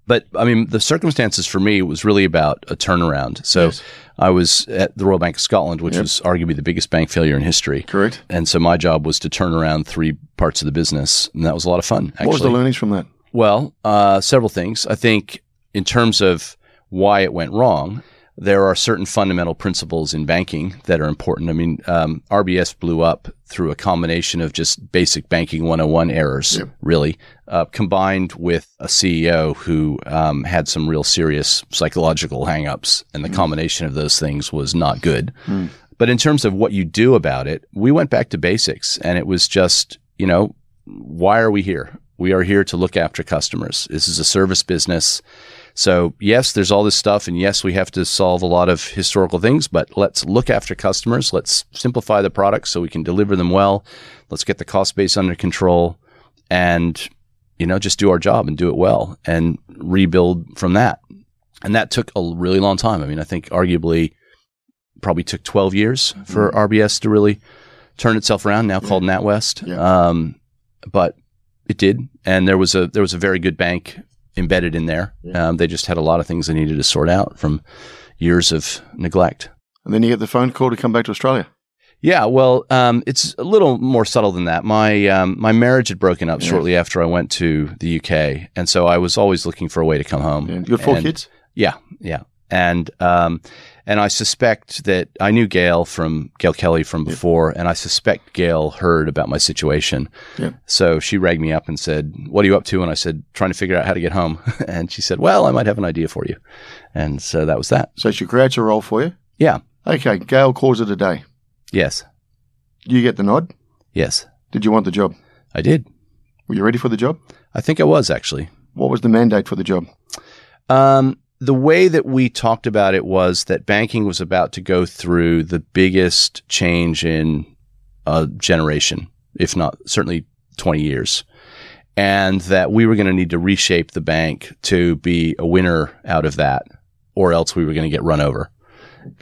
But I mean, the circumstances for me was really about a turnaround. So I was at the Royal Bank of Scotland, which was arguably the biggest bank failure in history. Correct. And so my job was to turn around three parts of the business, and that was a lot of fun, actually. What was the learnings from that? Well, several things. I think in terms of why it went wrong, there are certain fundamental principles in banking that are important. I mean, RBS blew up through a combination of just basic banking 101 errors, really, combined with a CEO who had some real serious psychological hang-ups, and the combination of those things was not good. But in terms of what you do about it, we went back to basics, and it was just, you know, why are we here? We are here to look after customers. This is a service business. So yes, there's all this stuff, and yes, we have to solve a lot of historical things, but let's look after customers. Let's simplify the products so we can deliver them well. Let's get the cost base under control and, you know, just do our job and do it well and rebuild from that. And that took a really long time. I mean, I think arguably probably took 12 years for RBS to really turn itself around, now called NatWest. But it did. And there was a very good bank embedded in there. They just had a lot of things they needed to sort out from years of neglect. And then you get the phone call to come back to Australia. Yeah, well, it's a little more subtle than that. My marriage had broken up shortly after I went to the UK, and so I was always looking for a way to come home. You got four kids? Yeah. And I suspect that I knew Gail Kelly from before, and I suspect Gail heard about my situation. So she rang me up and said, "What are you up to?" And I said, "Trying to figure out how to get home." And she said, "Well, I might have an idea for you." And so that was that. So she creates a role for you? Yeah. Okay. Gail calls it a day. Yes. You get the nod? Yes. Did you want the job? I did. Were you ready for the job? I think I was, actually. What was the mandate for the job? The way that we talked about it was that banking was about to go through the biggest change in a generation, if not certainly 20 years, and that we were going to need to reshape the bank to be a winner out of that, or else we were going to get run over.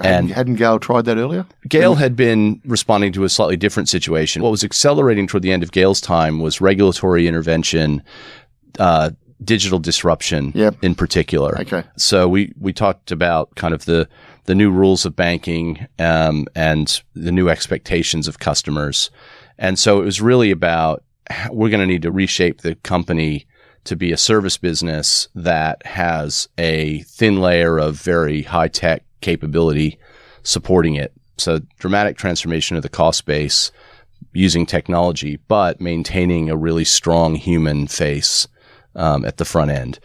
And hadn't Gail tried that earlier? Gail had been responding to a slightly different situation. What was accelerating toward the end of Gail's time was regulatory intervention, digital disruption in particular. Okay. So we talked about kind of the new rules of banking and the new expectations of customers. And so it was really about we're going to need to reshape the company to be a service business that has a thin layer of very high-tech capability supporting it. So dramatic transformation of the cost base using technology, but maintaining a really strong human face at the front end,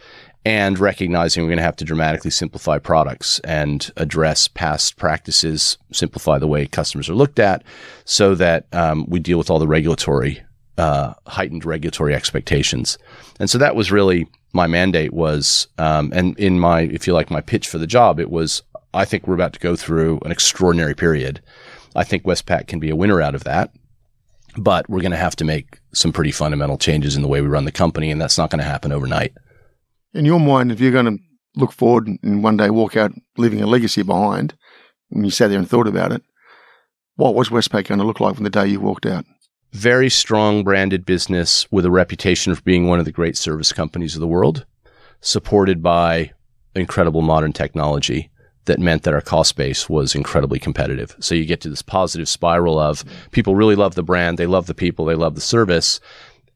and recognizing we're going to have to dramatically simplify products and address past practices, simplify the way customers are looked at, so that we deal with all the heightened regulatory expectations. And so that was really my mandate was, and in my, if you like, my pitch for the job, it was, I think we're about to go through an extraordinary period. I think Westpac can be a winner out of that. But we're going to have to make some pretty fundamental changes in the way we run the company, and that's not going to happen overnight. In your mind, if you're going to look forward and one day walk out leaving a legacy behind, when you sat there and thought about it, What was Westpac going to look like from the day you walked out? Very strong branded business with a reputation for being one of the great service companies of the world, supported by incredible modern technology that meant that our cost base was incredibly competitive. So you get to this positive spiral of people really love the brand, they love the people, they love the service,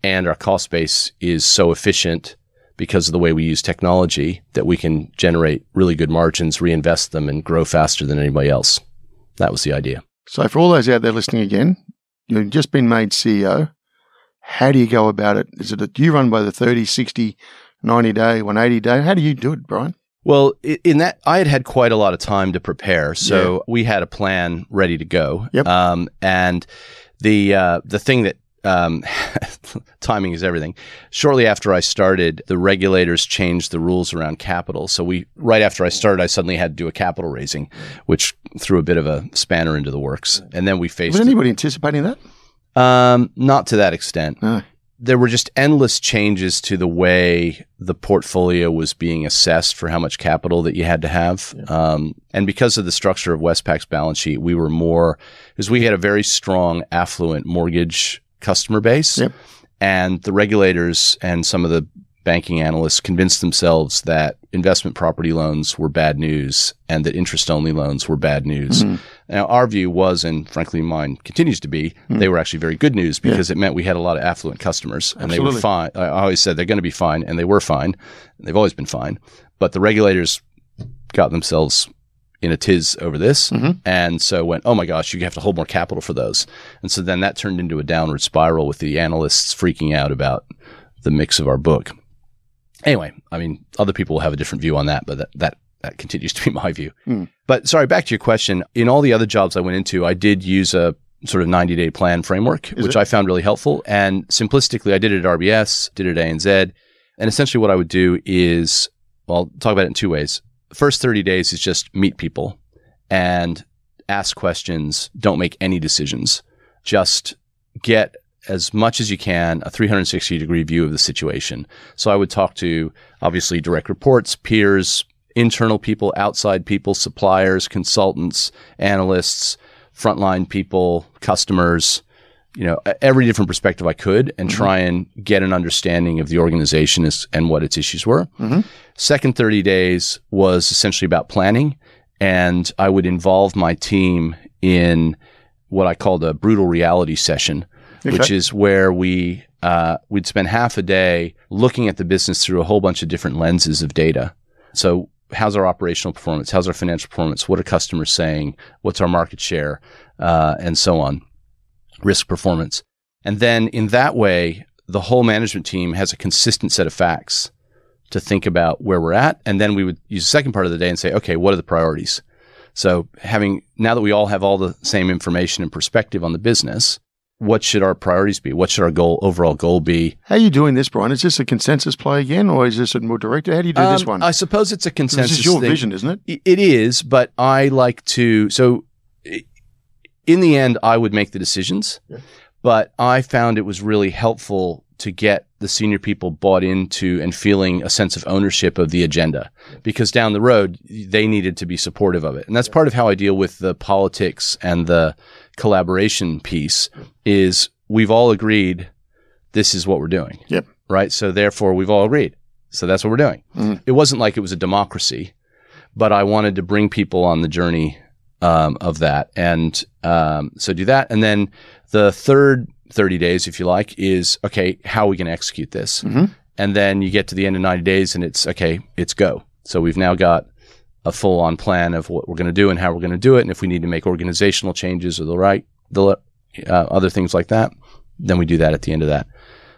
and our cost base is so efficient because of the way we use technology that we can generate really good margins, reinvest them, and grow faster than anybody else. That was the idea. So for all those out there listening again, you've just been made CEO. How do you go about it? Is it do you run by the 30, 60, 90 day, 180 day? How do you do it, Brian? Well, in that, I had quite a lot of time to prepare. So we had a plan ready to go. Yep. And the thing that, timing is everything. Shortly after I started, the regulators changed the rules around capital. So right after I started, I suddenly had to do a capital raising, which threw a bit of a spanner into the works. And then we faced... Was anybody anticipating that? Not to that extent. No. There were just endless changes to the way the portfolio was being assessed for how much capital that you had to have. Yeah. And because of the structure of Westpac's balance sheet, we were more... Because we had a very strong affluent mortgage customer base. Yep. And the regulators and some of the banking analysts convinced themselves that investment property loans were bad news and that interest-only loans were bad news. Mm-hmm. Now, our view was, and frankly mine continues to be, they were actually very good news because it meant we had a lot of affluent customers. Absolutely. And they were fine. I always said they're going to be fine, and they were fine. They've always been fine. But the regulators got themselves in a tiz over this, and so went, oh my gosh, you have to hold more capital for those. And so then that turned into a downward spiral with the analysts freaking out about the mix of our book. Anyway, I mean, other people will have a different view on that, but that continues to be my view. Mm. But sorry, back to your question. In all the other jobs I went into, I did use a sort of 90-day plan framework, which I found really helpful. And simplistically, I did it at RBS, did it at ANZ. And essentially what I would do is, well, I'll talk about it in two ways. First 30 days is just meet people and ask questions. Don't make any decisions. Just get as much as you can a 360-degree view of the situation. So I would talk to, obviously, direct reports, peers, internal people, outside people, suppliers, consultants, analysts, frontline people, customers, you know, every different perspective I could, and try and get an understanding of the organization and what its issues were. Second 30 days was essentially about planning, and I would involve my team in what I called a brutal reality session, which is where we'd spend half a day looking at the business through a whole bunch of different lenses of data. So how's our operational performance? How's our financial performance? What are customers saying? What's our market share? And so on. Risk performance. And then in that way, the whole management team has a consistent set of facts to think about where we're at. And then we would use the second part of the day and say, okay, what are the priorities? So now that we all have all the same information and perspective on the business, what should our priorities be? What should our overall goal be? How are you doing this, Brian? Is this a consensus play again, or is this a more directed? How do you do this one? I suppose it's a consensus. This is your vision, isn't it? It is, but I like to... So in the end, I would make the decisions, but I found it was really helpful to get the senior people bought into and feeling a sense of ownership of the agenda, because down the road, they needed to be supportive of it. And that's part of how I deal with the politics and the collaboration piece is we've all agreed this is what we're doing, right? So therefore, we've all agreed. So that's what we're doing. It wasn't like it was a democracy, but I wanted to bring people on the journey of that. And so do that. And then the third 30 days, if you like, is, okay, how are we going to execute this? And then you get to the end of 90 days and it's, okay, it's go. So we've now got a full-on plan of what we're going to do and how we're going to do it. And if we need to make organizational changes or other things like that, then we do that at the end of that.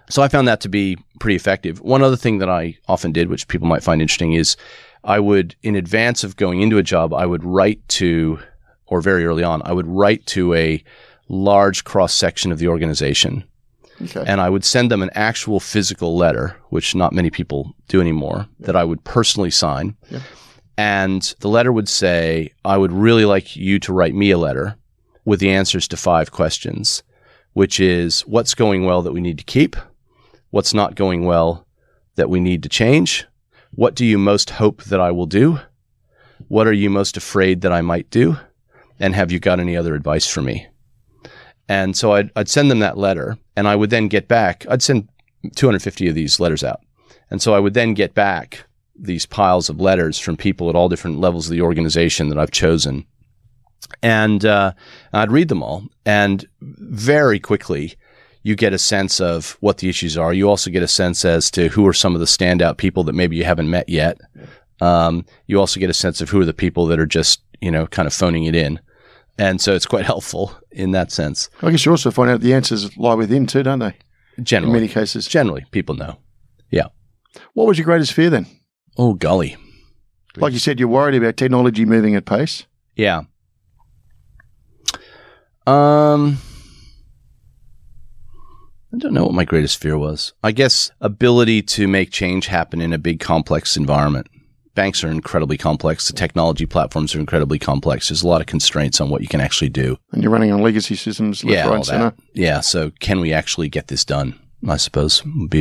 So I found that to be pretty effective. One other thing that I often did, which people might find interesting, is I would, in advance of going into a job, I would write to, or very early on, I would write to a large cross-section of the organization. And I would send them an actual physical letter, which not many people do anymore, that I would personally sign. And the letter would say, I would really like you to write me a letter with the answers to 5 questions, which is what's going well that we need to keep, what's not going well that we need to change, what do you most hope that I will do, what are you most afraid that I might do, and have you got any other advice for me? And so I'd send them that letter, and I would then get back. I'd send 250 of these letters out. And so I would then get back these piles of letters from people at all different levels of the organization that I've chosen. And I'd read them all. And very quickly, you get a sense of what the issues are. You also get a sense as to who are some of the standout people that maybe you haven't met yet. You also get a sense of who are the people that are just, kind of phoning it in. And so it's quite helpful in that sense. I guess you also find out the answers lie within too, don't they? Generally. In many cases. Generally, people know. Yeah. What was your greatest fear then? Oh, golly. Like you said, you're worried about technology moving at pace. Yeah. I don't know what my greatest fear was. I guess ability to make change happen in a big, complex environment. Banks are incredibly complex. The technology platforms are incredibly complex. There's a lot of constraints on what you can actually do. And you're running on legacy systems left, right, and center. Yeah. So can we actually get this done, I suppose, would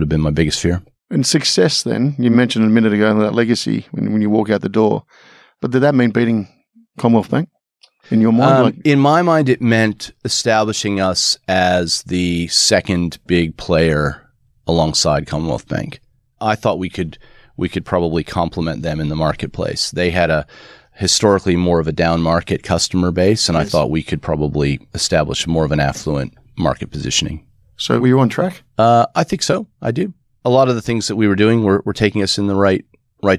have been my biggest fear. And success then, you mentioned a minute ago that legacy when you walk out the door. But did that mean beating Commonwealth Bank? In your mind? In my mind, it meant establishing us as the second big player alongside Commonwealth Bank. I thought we could probably complement them in the marketplace. They had a historically more of a down market customer base, and yes. I thought we could probably establish more of an affluent market positioning. So were you on track? I think so. I do. A lot of the things that we were doing were taking us in the right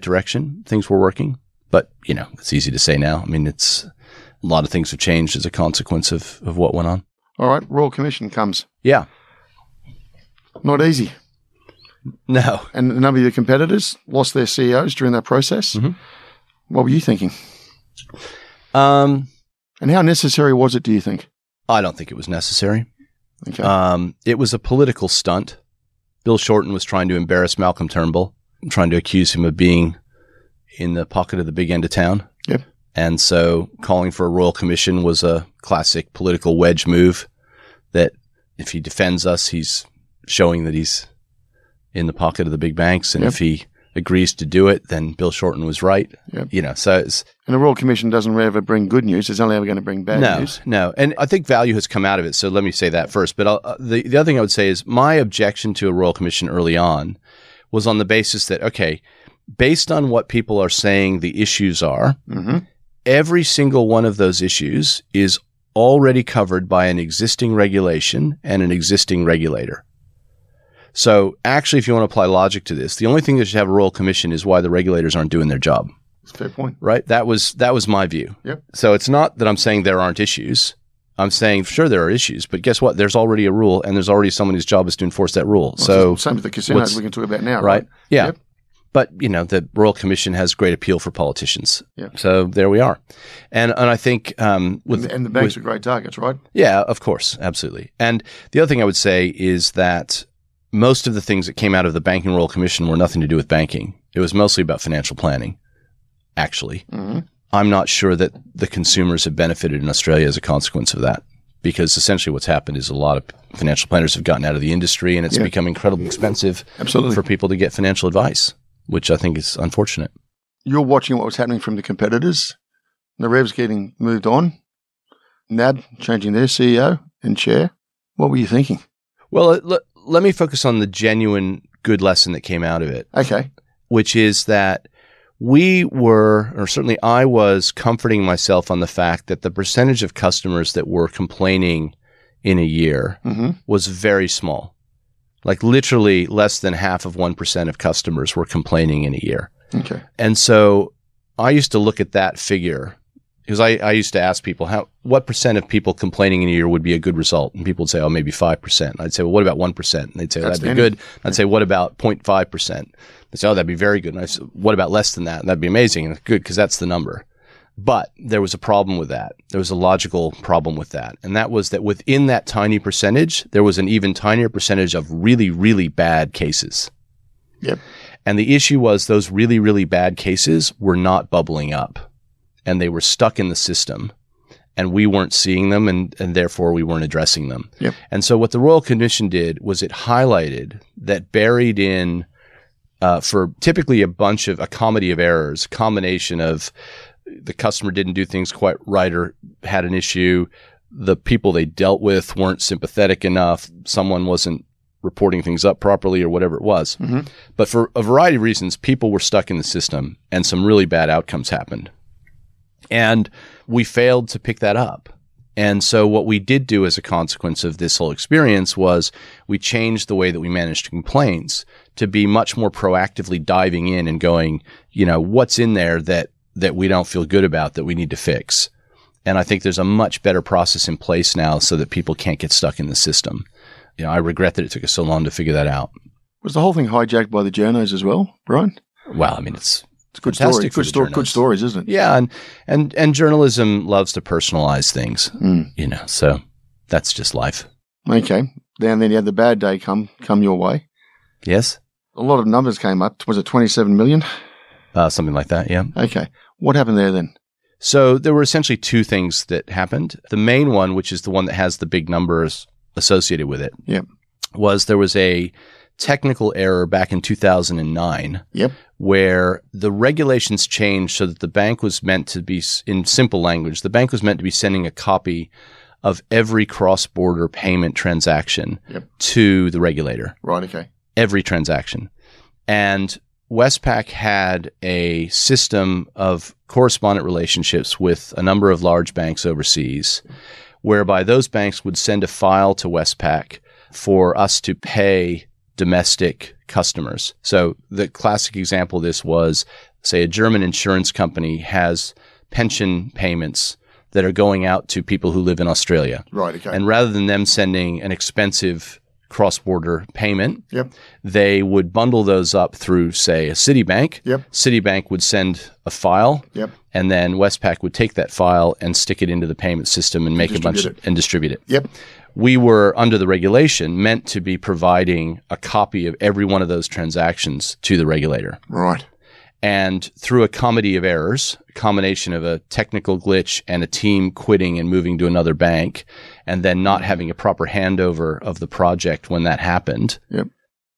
direction. Things were working. But, it's easy to say now. I mean, it's a lot of things have changed as a consequence of what went on. All right. Royal Commission comes. Yeah. Not easy. No. And a number of your competitors lost their CEOs during that process. Mm-hmm. What were you thinking? And how necessary was it, do you think? I don't think it was necessary. Okay. It was a political stunt. Bill Shorten was trying to embarrass Malcolm Turnbull, trying to accuse him of being in the pocket of the big end of town. Yep. And so calling for a Royal Commission was a classic political wedge move that if he defends us, he's showing that he's in the pocket of the big banks, and yep. if he agrees to do it, then Bill Shorten was right. Yep. And a Royal Commission doesn't ever bring good news. It's only ever going to bring bad news. No, and I think value has come out of it, so let me say that first. But the other thing I would say is my objection to a Royal Commission early on was on the basis that, okay, based on what people are saying the issues are, mm-hmm. every single one of those issues is already covered by an existing regulation and an existing regulator. So actually, if you want to apply logic to this, the only thing that should have a Royal Commission is why the regulators aren't doing their job. That's a fair point. Right? That was my view. Yep. So it's not that I'm saying there aren't issues. I'm saying, sure, there are issues, but guess what? There's already a rule, and there's already someone whose job is to enforce that rule. Well, so same with the casinos we can talk about now, right? Yeah. Yep. But, the Royal Commission has great appeal for politicians. Yeah. So there we are. And I think the banks are great targets, right? Yeah, of course. Absolutely. And the other thing I would say is that most of the things that came out of the Banking Royal Commission were nothing to do with banking. It was mostly about financial planning, actually. Mm-hmm. I'm not sure that the consumers have benefited in Australia as a consequence of that, because essentially what's happened is a lot of financial planners have gotten out of the industry, and it's become incredibly expensive Absolutely. For people to get financial advice, which I think is unfortunate. You're watching what was happening from the competitors. The Revs getting moved on. NAB changing their CEO and chair. What were you thinking? Well, let me focus on the genuine good lesson that came out of it. Okay. Which is that I was comforting myself on the fact that the percentage of customers that were complaining in a year mm-hmm. was very small. Like literally less than half of 1% of customers were complaining in a year. Okay. And so I used to look at that figure because I used to ask people what percent of people complaining in a year would be a good result? And people would say, maybe 5%. I'd say, well, what about 1%? And they'd say, that'd be good. I'd say, what about 0.5%? They'd say, that'd be very good. And I said, what about less than that? And that'd be amazing. And good, because that's the number. But there was a problem with that. There was a logical problem with that. And that was that within that tiny percentage, there was an even tinier percentage of really, really bad cases. Yep. And the issue was those really, really bad cases were not bubbling up. And they were stuck in the system, and we weren't seeing them, and therefore we weren't addressing them. Yep. And so what the Royal Commission did was it highlighted that buried in, for typically a comedy of errors, combination of the customer didn't do things quite right or had an issue, the people they dealt with weren't sympathetic enough, someone wasn't reporting things up properly or whatever it was. Mm-hmm. But for a variety of reasons, people were stuck in the system and some really bad outcomes happened. And we failed to pick that up. And so what we did do as a consequence of this whole experience was we changed the way that we managed complaints to be much more proactively diving in and going, you know, what's in there that we don't feel good about that we need to fix. And I think there's a much better process in place now so that people can't get stuck in the system. You know, I regret that it took us so long to figure that out. Was the whole thing hijacked by the journos as well, Brian? Well, I mean, it's a good story. Good stories, isn't it? Yeah, and journalism loves to personalize things, you know, so that's just life. Okay. Then you had the bad day come your way. Yes. A lot of numbers came up. Was it 27 million? Something like that, yeah. Okay. What happened there then? So there were essentially two things that happened. The main one, which is the one that has the big numbers associated with it, yep, was there was a technical error back in 2009. Yep. Where the regulations changed so that the bank was meant to be, in simple language, the bank was meant to be sending a copy of every cross-border payment transaction, yep, to the regulator. Right, okay. Every transaction. And Westpac had a system of correspondent relationships with a number of large banks overseas, whereby those banks would send a file to Westpac for us to pay domestic customers. So the classic example of this was, say, a German insurance company has pension payments that are going out to people who live in Australia. Right, okay. And rather than them sending an expensive cross-border payment, yep, they would bundle those up through, say, a Citibank. Yep. Citibank would send a file, yep, and then Westpac would take that file and stick it into the payment system and make a bunch and distribute it. Yep. We were, under the regulation, meant to be providing a copy of every one of those transactions to the regulator. Right. And through a comedy of errors, a combination of a technical glitch and a team quitting and moving to another bank, and then not having a proper handover of the project when that happened. Yep.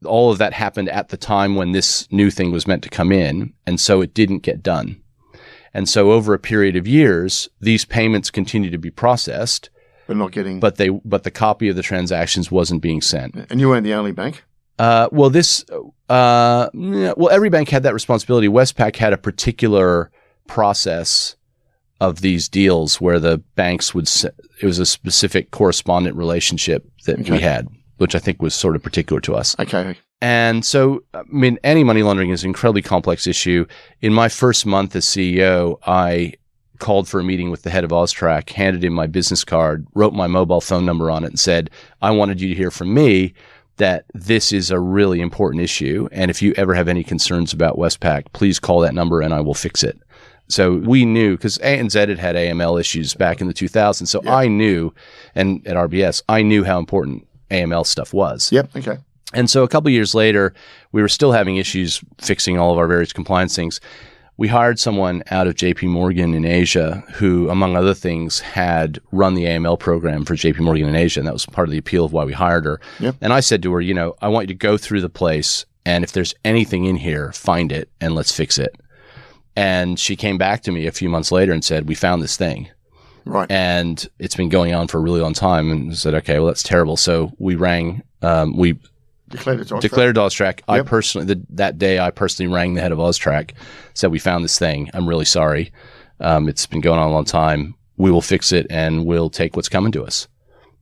All of that happened at the time when this new thing was meant to come in, and so it didn't get done. And so over a period of years, these payments continue to be processed. But the copy of the transactions wasn't being sent. And you weren't the only bank? Every bank had that responsibility. Westpac had a particular process of these deals where the banks would it was a specific correspondent relationship that we had, which I think was sort of particular to us. Okay. And so, I mean, anti-money laundering is an incredibly complex issue. In my first month as CEO, I called for a meeting with the head of Austrac, handed him my business card, wrote my mobile phone number on it and said, I wanted you to hear from me that this is a really important issue. And if you ever have any concerns about Westpac, please call that number and I will fix it. So we knew, because ANZ had AML issues back in the 2000s. So yep. I knew, and at RBS, I knew how important AML stuff was. Yep. Okay. And so a couple of years later, we were still having issues fixing all of our various compliance things. We hired someone out of JP Morgan in Asia who, among other things, had run the AML program for JP Morgan in Asia. And that was part of the appeal of why we hired her. Yep. And I said to her, you know, I want you to go through the place. And if there's anything in here, find it and let's fix it. And she came back to me a few months later and said, we found this thing. Right. And it's been going on for a really long time. And I said, okay, well, that's terrible. So we rang, we declared it Austrac. Yep. I personally, that day, I personally rang the head of Austrac, said, we found this thing. I'm really sorry. It's been going on a long time. We will fix it and we'll take what's coming to us.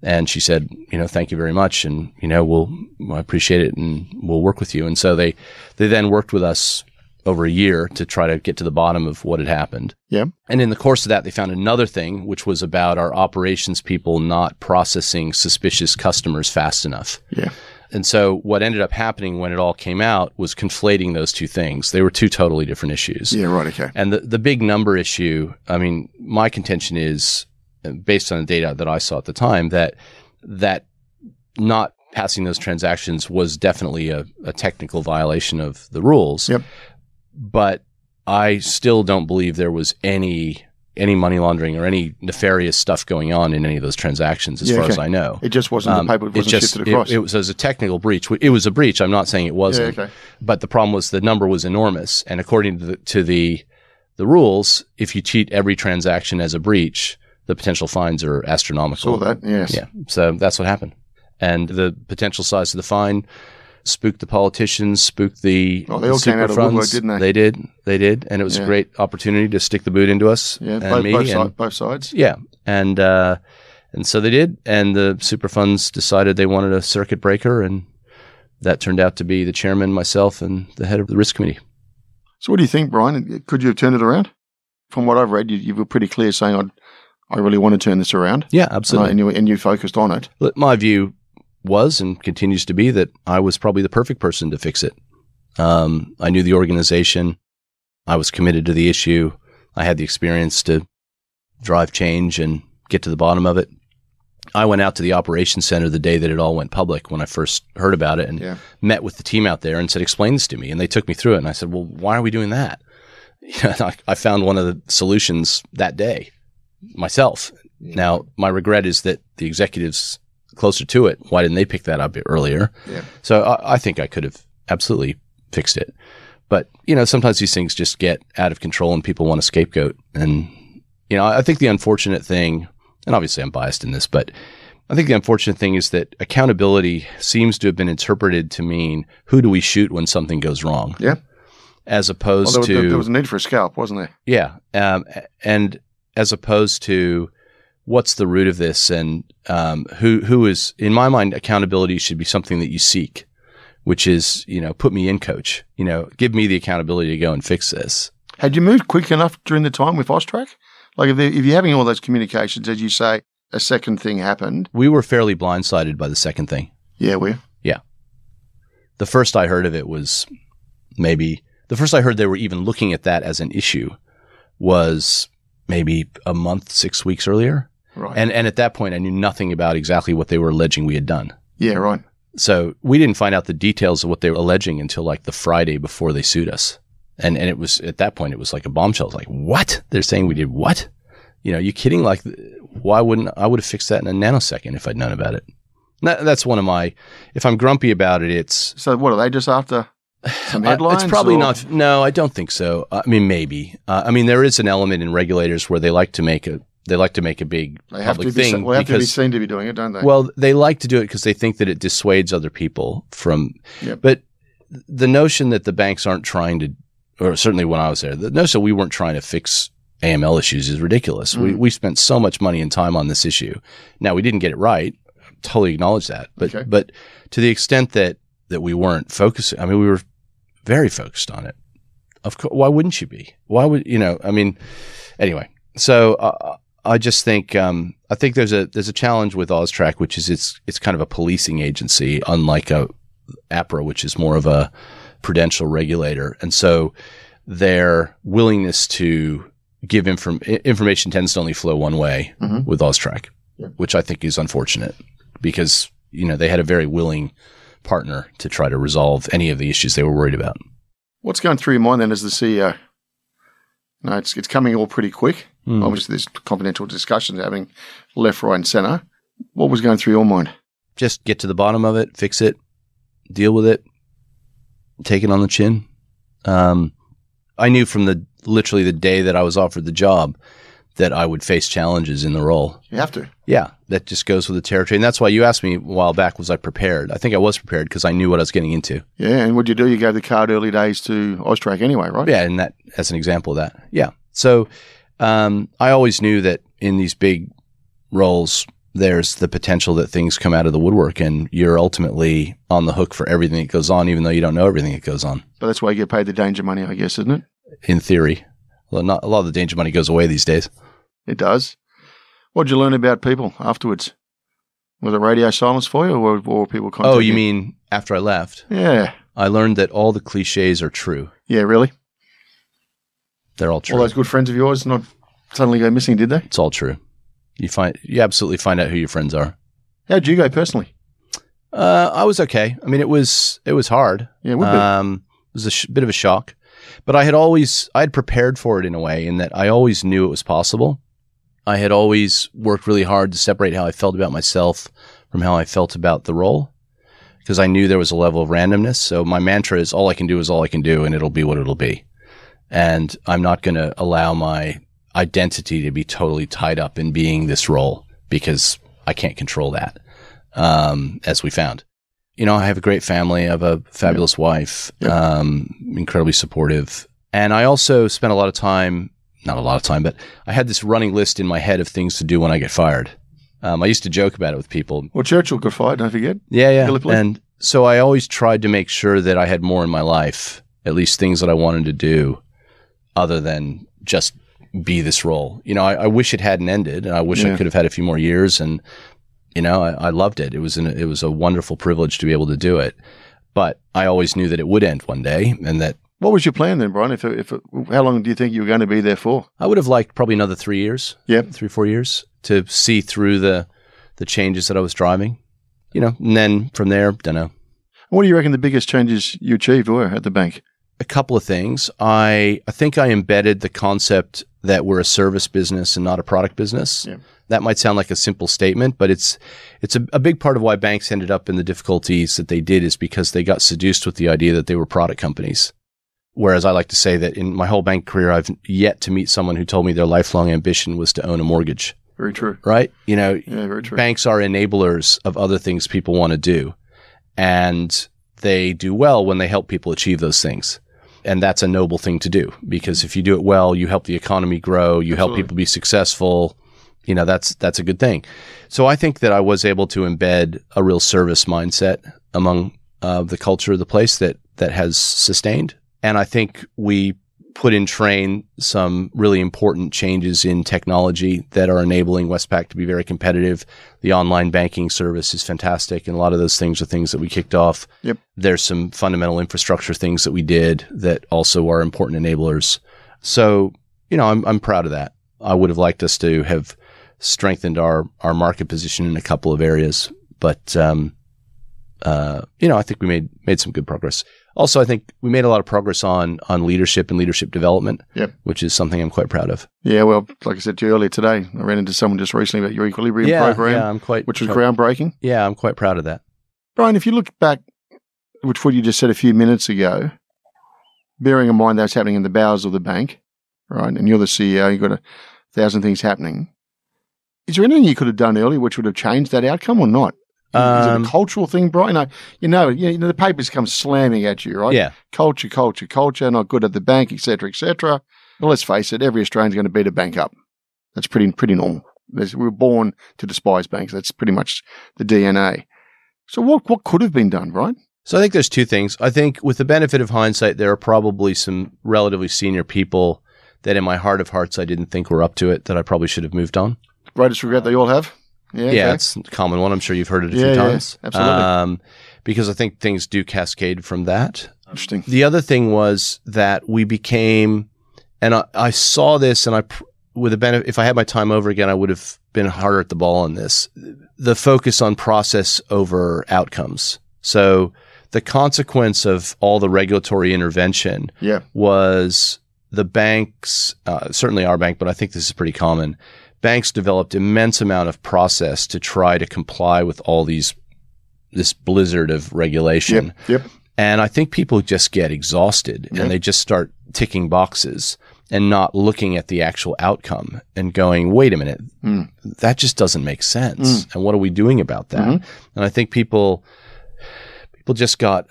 And she said, you know, thank you very much. And, you know, I appreciate it and we'll work with you. And so they then worked with us over a year to try to get to the bottom of what had happened. Yeah. And in the course of that, they found another thing, which was about our operations people not processing suspicious customers fast enough. Yeah. And so what ended up happening when it all came out was conflating those two things. They were two totally different issues. Yeah, right, okay. And the big number issue, I mean, my contention is, based on the data that I saw at the time, that not passing those transactions was definitely a technical violation of the rules. Yep. But I still don't believe there was any money laundering or any nefarious stuff going on in any of those transactions as far as I know. It just wasn't the paper, it wasn't shifted across. It was a technical breach. It was a breach. I'm not saying it wasn't. Yeah, okay. But the problem was the number was enormous. And according to the rules, if you treat every transaction as a breach, the potential fines are astronomical. Saw that, yes. Yeah. So that's what happened. And the potential size of the fine spooked the politicians, spooked the super funds. Oh, they all came out of woodwork, didn't they? They did. They did. And it was a great opportunity to stick the boot into us. Yeah, both sides. Yeah. And so they did. And the super funds decided they wanted a circuit breaker, and that turned out to be the chairman, myself, and the head of the risk committee. So what do you think, Brian? Could you have turned it around? From what I've read, you were pretty clear saying, I really want to turn this around. Yeah, absolutely. And you focused on it. Look, my view was and continues to be that I was probably the perfect person to fix it. I knew the organization. I was committed to the issue. I had the experience to drive change and get to the bottom of it. I went out to the operations center the day that it all went public when I first heard about it, and met with the team out there and said, explain this to me. And they took me through it. And I said, well, why are we doing that? I found one of the solutions that day myself. Yeah. Now, my regret is that the executives closer to it, why didn't they pick that up earlier? Yeah. So I think I could have absolutely fixed it. But, sometimes these things just get out of control and people want to scapegoat. And, I think the unfortunate thing, and obviously I'm biased in this, but I think the unfortunate thing is that accountability seems to have been interpreted to mean who do we shoot when something goes wrong? Yeah. As opposed to... There was a need for a scalp, wasn't there? Yeah. And as opposed to what's the root of this and who is... In my mind, accountability should be something that you seek, which is, put me in, coach. Give me the accountability to go and fix this. Had you moved quick enough during the time with Austrac? Like if you're having all those communications, as you say, a second thing happened. We were fairly blindsided by the second thing. Yeah, we're? Yeah. The first I heard of it was maybe... The first I heard they were even looking at that as an issue was maybe a month, 6 weeks earlier. Right. And at that point, I knew nothing about exactly what they were alleging we had done. Yeah, right. So we didn't find out the details of what they were alleging until like the Friday before they sued us. And it was, at that point, it was like a bombshell. It's like, what? They're saying we did what? You're kidding? Like, why wouldn't, I would have fixed that in a nanosecond if I'd known about it. That's one of my, if I'm grumpy about it, it's. So what are they just after? Some headlines? It's probably not. No, I don't think so. I mean, maybe. There is an element in regulators where they like to make a big public thing. They have to be seen to be doing it, don't they? Well, they like to do it because they think that it dissuades other people from. Yep. But the notion that the banks aren't trying to, or certainly when I was there, the notion we weren't trying to fix AML issues is ridiculous. Mm. We spent so much money and time on this issue. Now we didn't get it right. I totally acknowledge that. But okay. But to the extent that we weren't focusing. I mean, we were very focused on it. Of course, why wouldn't you be? Why would anyway. So I just think I think there's a challenge with Austrac, which is it's kind of a policing agency, unlike a APRA, which is more of a prudential regulator, and so their willingness to give information tends to only flow one way with Austrac, which I think is unfortunate because they had a very willing partner to try to resolve any of the issues they were worried about. What's going through your mind then as the CEO? No, it's coming all pretty quick. Mm. Obviously, there's confidential discussions happening left, right, and center. What was going through your mind? Just get to the bottom of it, fix it, deal with it, take it on the chin. I knew from literally the day that I was offered the job that I would face challenges in the role. You have to. Yeah. That just goes with the territory. And that's why you asked me a while back, was I prepared? I think I was prepared because I knew what I was getting into. Yeah. And what'd you do? You gave the card early days to Austrac anyway, right? Yeah. And that, as an example of that. Yeah. So I always knew that in these big roles, there's the potential that things come out of the woodwork and you're ultimately on the hook for everything that goes on, even though you don't know everything that goes on. But that's why you get paid the danger money, I guess, isn't it? In theory. Well, not a lot of the danger money goes away these days. It does. What did you learn about people afterwards? Was it radio silence for you, or were people contacting you? Oh, you mean after I left? Yeah. I learned that all the cliches are true. Yeah, really? They're all true. All those good friends of yours not suddenly go missing, did they? It's all true. You absolutely find out who your friends are. How'd you go personally? I was okay. I mean, it was hard. Yeah, it would be. It was a bit of a shock, but I had prepared for it in a way, in that I always knew it was possible. I had always worked really hard to separate how I felt about myself from how I felt about the role, because I knew there was a level of randomness. So my mantra is all I can do and it'll be what it'll be. And I'm not going to allow my identity to be totally tied up in being this role because I can't control that, as we found. You know, I have a great family. I have a fabulous wife, incredibly supportive. And I also spent a lot of time, not a lot of time, but I had this running list in my head of things to do when I get fired. I used to joke about it with people. Well, Churchill got fired, don't forget. Yeah, yeah. Gallipoli. And so I always tried to make sure that I had more in my life, at least things that I wanted to do other than just be this role. You know, I wish it hadn't ended, and I wish I could have had a few more years, and you know, I loved it. It was a wonderful privilege to be able to do it, but I always knew that it would end one day, and that. What was your plan then, Brian? If how long do you think you were going to be there for? I would have liked probably another 3 years. Yeah, 3 or 4 years to see through the changes that I was driving. You know, and then from there, don't know. What do you reckon the biggest changes you achieved were at the bank? A couple of things. I think I embedded the concept that we're a service business and not a product business. Yeah. That might sound like a simple statement, but it's a big part of why banks ended up in the difficulties that they did is because they got seduced with the idea that they were product companies. Whereas I like to say that in my whole bank career, I've yet to meet someone who told me their lifelong ambition was to own a mortgage. Very true. Right? You know, very true. Banks are enablers of other things people want to do. And they do well when they help people achieve those things. And that's a noble thing to do, because if you do it well, you help the economy grow, you help people be successful. You know, that's a good thing. So I think that I was able to embed a real service mindset among the culture of the place that has sustained. And I think we put in train some really important changes in technology that are enabling Westpac to be very competitive. The online banking service is fantastic, and a lot of those things are things that we kicked off. Yep. There's some fundamental infrastructure things that we did that also are important enablers. So, you know, I'm proud of that. I would have liked us to have strengthened our market position in a couple of areas, but you know, I think we made some good progress. Also, I think we made a lot of progress on leadership and leadership development, which is something I'm quite proud of. Yeah, well, like I said to you earlier today, I ran into someone just recently about your equilibrium program, which was groundbreaking. Yeah, I'm quite proud of that. Brian, if you look back, which what you just said a few minutes ago, bearing in mind that's happening in the bowels of the bank, right, and you're the CEO, you've got 1,000 things happening. Is there anything you could have done earlier which would have changed that outcome or not? Is it a cultural thing, Brian? You know, the papers come slamming at you, right? Yeah. Culture, not good at the bank, et cetera, et cetera. Well, let's face it, every Australian's going to beat a bank up. That's pretty normal. We were born to despise banks. That's pretty much the DNA. So what could have been done, Brian? So I think there's two things. I think with the benefit of hindsight, there are probably some relatively senior people that in my heart of hearts I didn't think were up to it, that I probably should have moved on. Greatest regret they all have? Yeah, it's a common one. I'm sure you've heard it a few times. Yeah, absolutely. Because I think things do cascade from that. Interesting. The other thing was that we became, and I saw this, and if I had my time over again, I would have been harder at the ball on this. The focus on process over outcomes. So the consequence of all the regulatory intervention was the banks, certainly our bank, but I think this is pretty common. Banks developed immense amount of process to try to comply with all this blizzard of regulation. Yep. And I think people just get exhausted and they just start ticking boxes and not looking at the actual outcome and going, wait a minute, that just doesn't make sense. And what are we doing about that? And I think people just got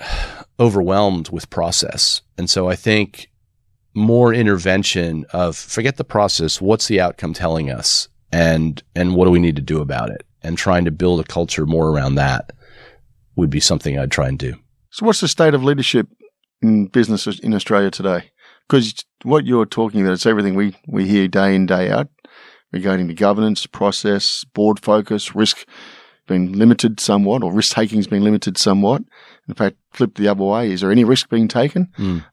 overwhelmed with process. And so I think more intervention of forget the process, what's the outcome telling us, and what do we need to do about it, and trying to build a culture more around that would be something I'd try and do. So what's the state of leadership in businesses in Australia today? Because what you're talking about, it's everything we hear day in, day out regarding the governance, process, board focus, risk being limited somewhat, or risk-taking's been limited somewhat. In fact, flipped the other way. Is there any risk being taken?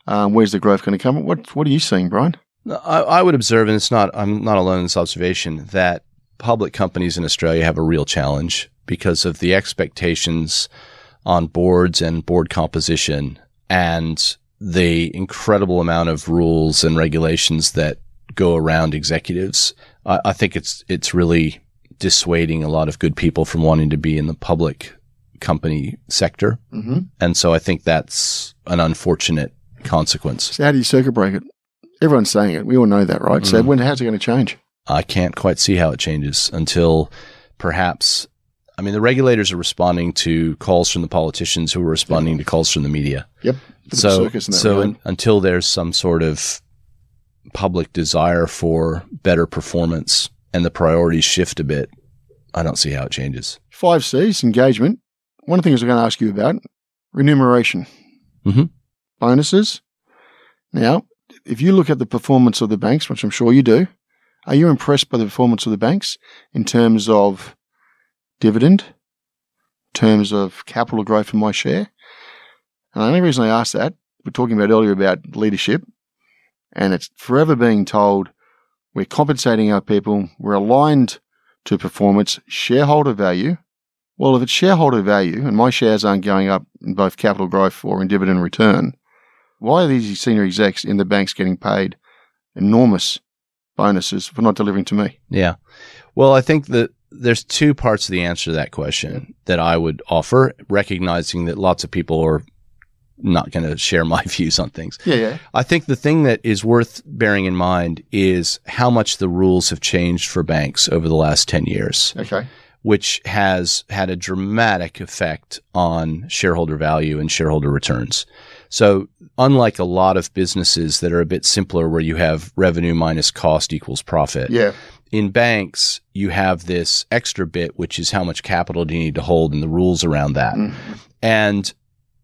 Where's the growth going to come? What are you seeing, Brian? I would observe, and I'm not alone in this observation, that public companies in Australia have a real challenge because of the expectations on boards and board composition and the incredible amount of rules and regulations that go around executives. I think it's really dissuading a lot of good people from wanting to be in the public company sector. And so I think that's an unfortunate consequence. So how do you circuit break it? Everyone's saying it. We all know that, right? Mm. So how's it going to change? I can't quite see how it changes until perhaps, I mean, the regulators are responding to calls from the politicians who are responding to calls from the media. Yep. So until there's some sort of public desire for better performance and the priorities shift a bit, I don't see how it changes. 5 C's, engagement. One of the things I'm going to ask you about, remuneration, bonuses. Now, if you look at the performance of the banks, which I'm sure you do, are you impressed by the performance of the banks in terms of dividend, in terms of capital growth for my share? And the only reason I ask that, we're talking about earlier about leadership, and it's forever being told we're compensating our people, we're aligned to performance, shareholder value. Well, if it's shareholder value and my shares aren't going up in both capital growth or in dividend return, why are these senior execs in the banks getting paid enormous bonuses for not delivering to me? Yeah. Well, I think that there's two parts of the answer to that question that I would offer, recognizing that lots of people are not going to share my views on things. Yeah. I think the thing that is worth bearing in mind is how much the rules have changed for banks over the last 10 years. Okay. Which has had a dramatic effect on shareholder value and shareholder returns. So unlike a lot of businesses that are a bit simpler where you have revenue minus cost equals profit, in banks, you have this extra bit, which is how much capital do you need to hold and the rules around that. Mm-hmm. And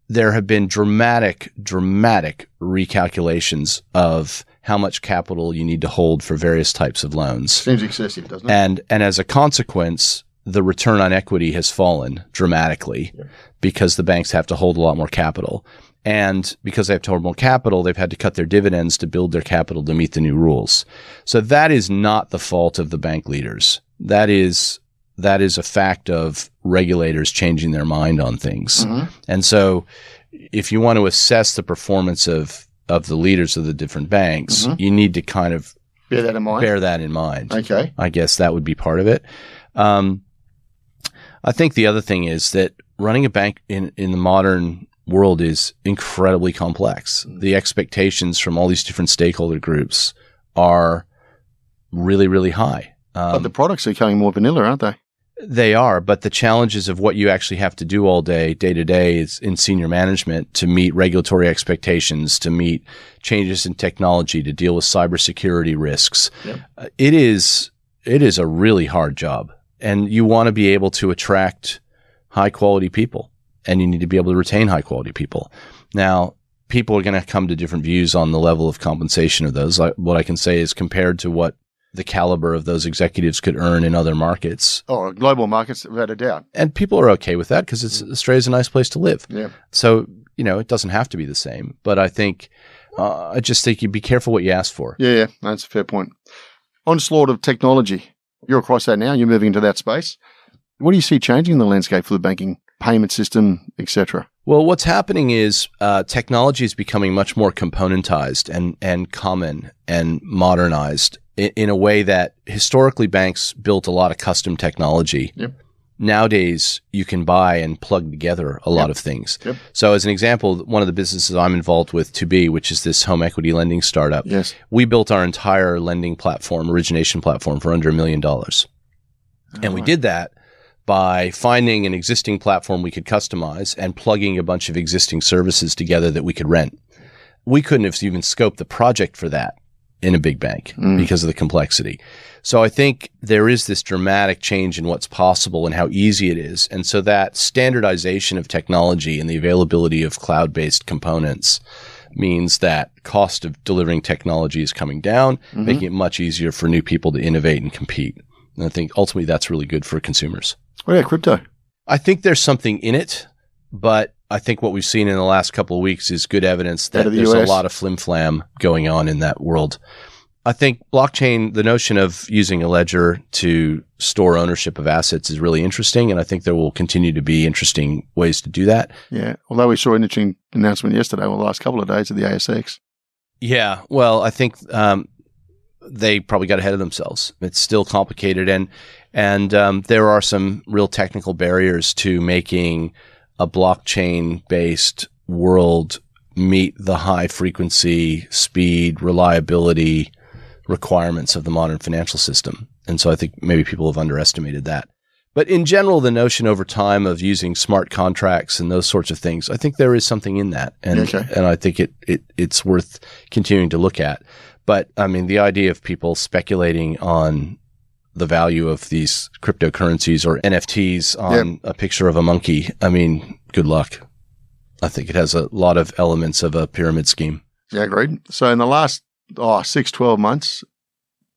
there have been dramatic recalculations of how much capital you need to hold for various types of loans. Seems excessive, doesn't it? And as a consequence, the return on equity has fallen dramatically because the banks have to hold a lot more capital. And because they have to hold more capital, they've had to cut their dividends to build their capital to meet the new rules. So that is not the fault of the bank leaders. That is a fact of regulators changing their mind on things. Mm-hmm. And so if you want to assess the performance of the leaders of the different banks, you need to kind of bear that in mind. Okay. I guess that would be part of it. I think the other thing is that running a bank in the modern world is incredibly complex. The expectations from all these different stakeholder groups are really, really high. But the products are becoming more vanilla, aren't they? They are, but the challenges of what you actually have to do all day, day-to-day is in senior management to meet regulatory expectations, to meet changes in technology, to deal with cybersecurity risks. Yep. It is a really hard job. And you want to be able to attract high-quality people, and you need to be able to retain high-quality people. Now, people are going to come to different views on the level of compensation of those. What I can say is compared to what the caliber of those executives could earn in other markets. Oh, global markets, without a doubt. And people are okay with that because Australia's a nice place to live. Yeah. So, it doesn't have to be the same. But I think, I just think you'd be careful what you ask for. Yeah, that's a fair point. Onslaught of technology. You're across that now. You're moving into that space. What do you see changing in the landscape for the banking payment system, et cetera? Well, what's happening is technology is becoming much more componentized and common and modernized in a way that historically banks built a lot of custom technology. Yep. Nowadays, you can buy and plug together a lot of things. Yep. So as an example, one of the businesses I'm involved with, 2B, which is this home equity lending startup, we built our entire lending platform, origination platform for under $1 million. And we did that by finding an existing platform we could customize and plugging a bunch of existing services together that we could rent. We couldn't have even scoped the project for that in a big bank because of the complexity. So I think there is this dramatic change in what's possible and how easy it is. And so that standardization of technology and the availability of cloud-based components means that cost of delivering technology is coming down, making it much easier for new people to innovate and compete. And I think ultimately that's really good for consumers. Oh yeah, crypto. I think there's something in it, but I think what we've seen in the last couple of weeks is good evidence that there's a lot of flim-flam going on in that world. I think blockchain, the notion of using a ledger to store ownership of assets is really interesting, and I think there will continue to be interesting ways to do that. Yeah, although we saw an interesting announcement yesterday, or the last couple of days, at the ASX. Yeah, well, I think they probably got ahead of themselves. It's still complicated, and there are some real technical barriers to making a blockchain-based world meet the high frequency, speed, reliability requirements of the modern financial system. And so I think maybe people have underestimated that. But in general, the notion over time of using smart contracts and those sorts of things, I think there is something in that. And and I think it's worth continuing to look at. But I mean, the idea of people speculating on the value of these cryptocurrencies or NFTs on a picture of a monkey, I mean, good luck. I think it has a lot of elements of a pyramid scheme. Yeah, agreed. So in the last 6, 12 months,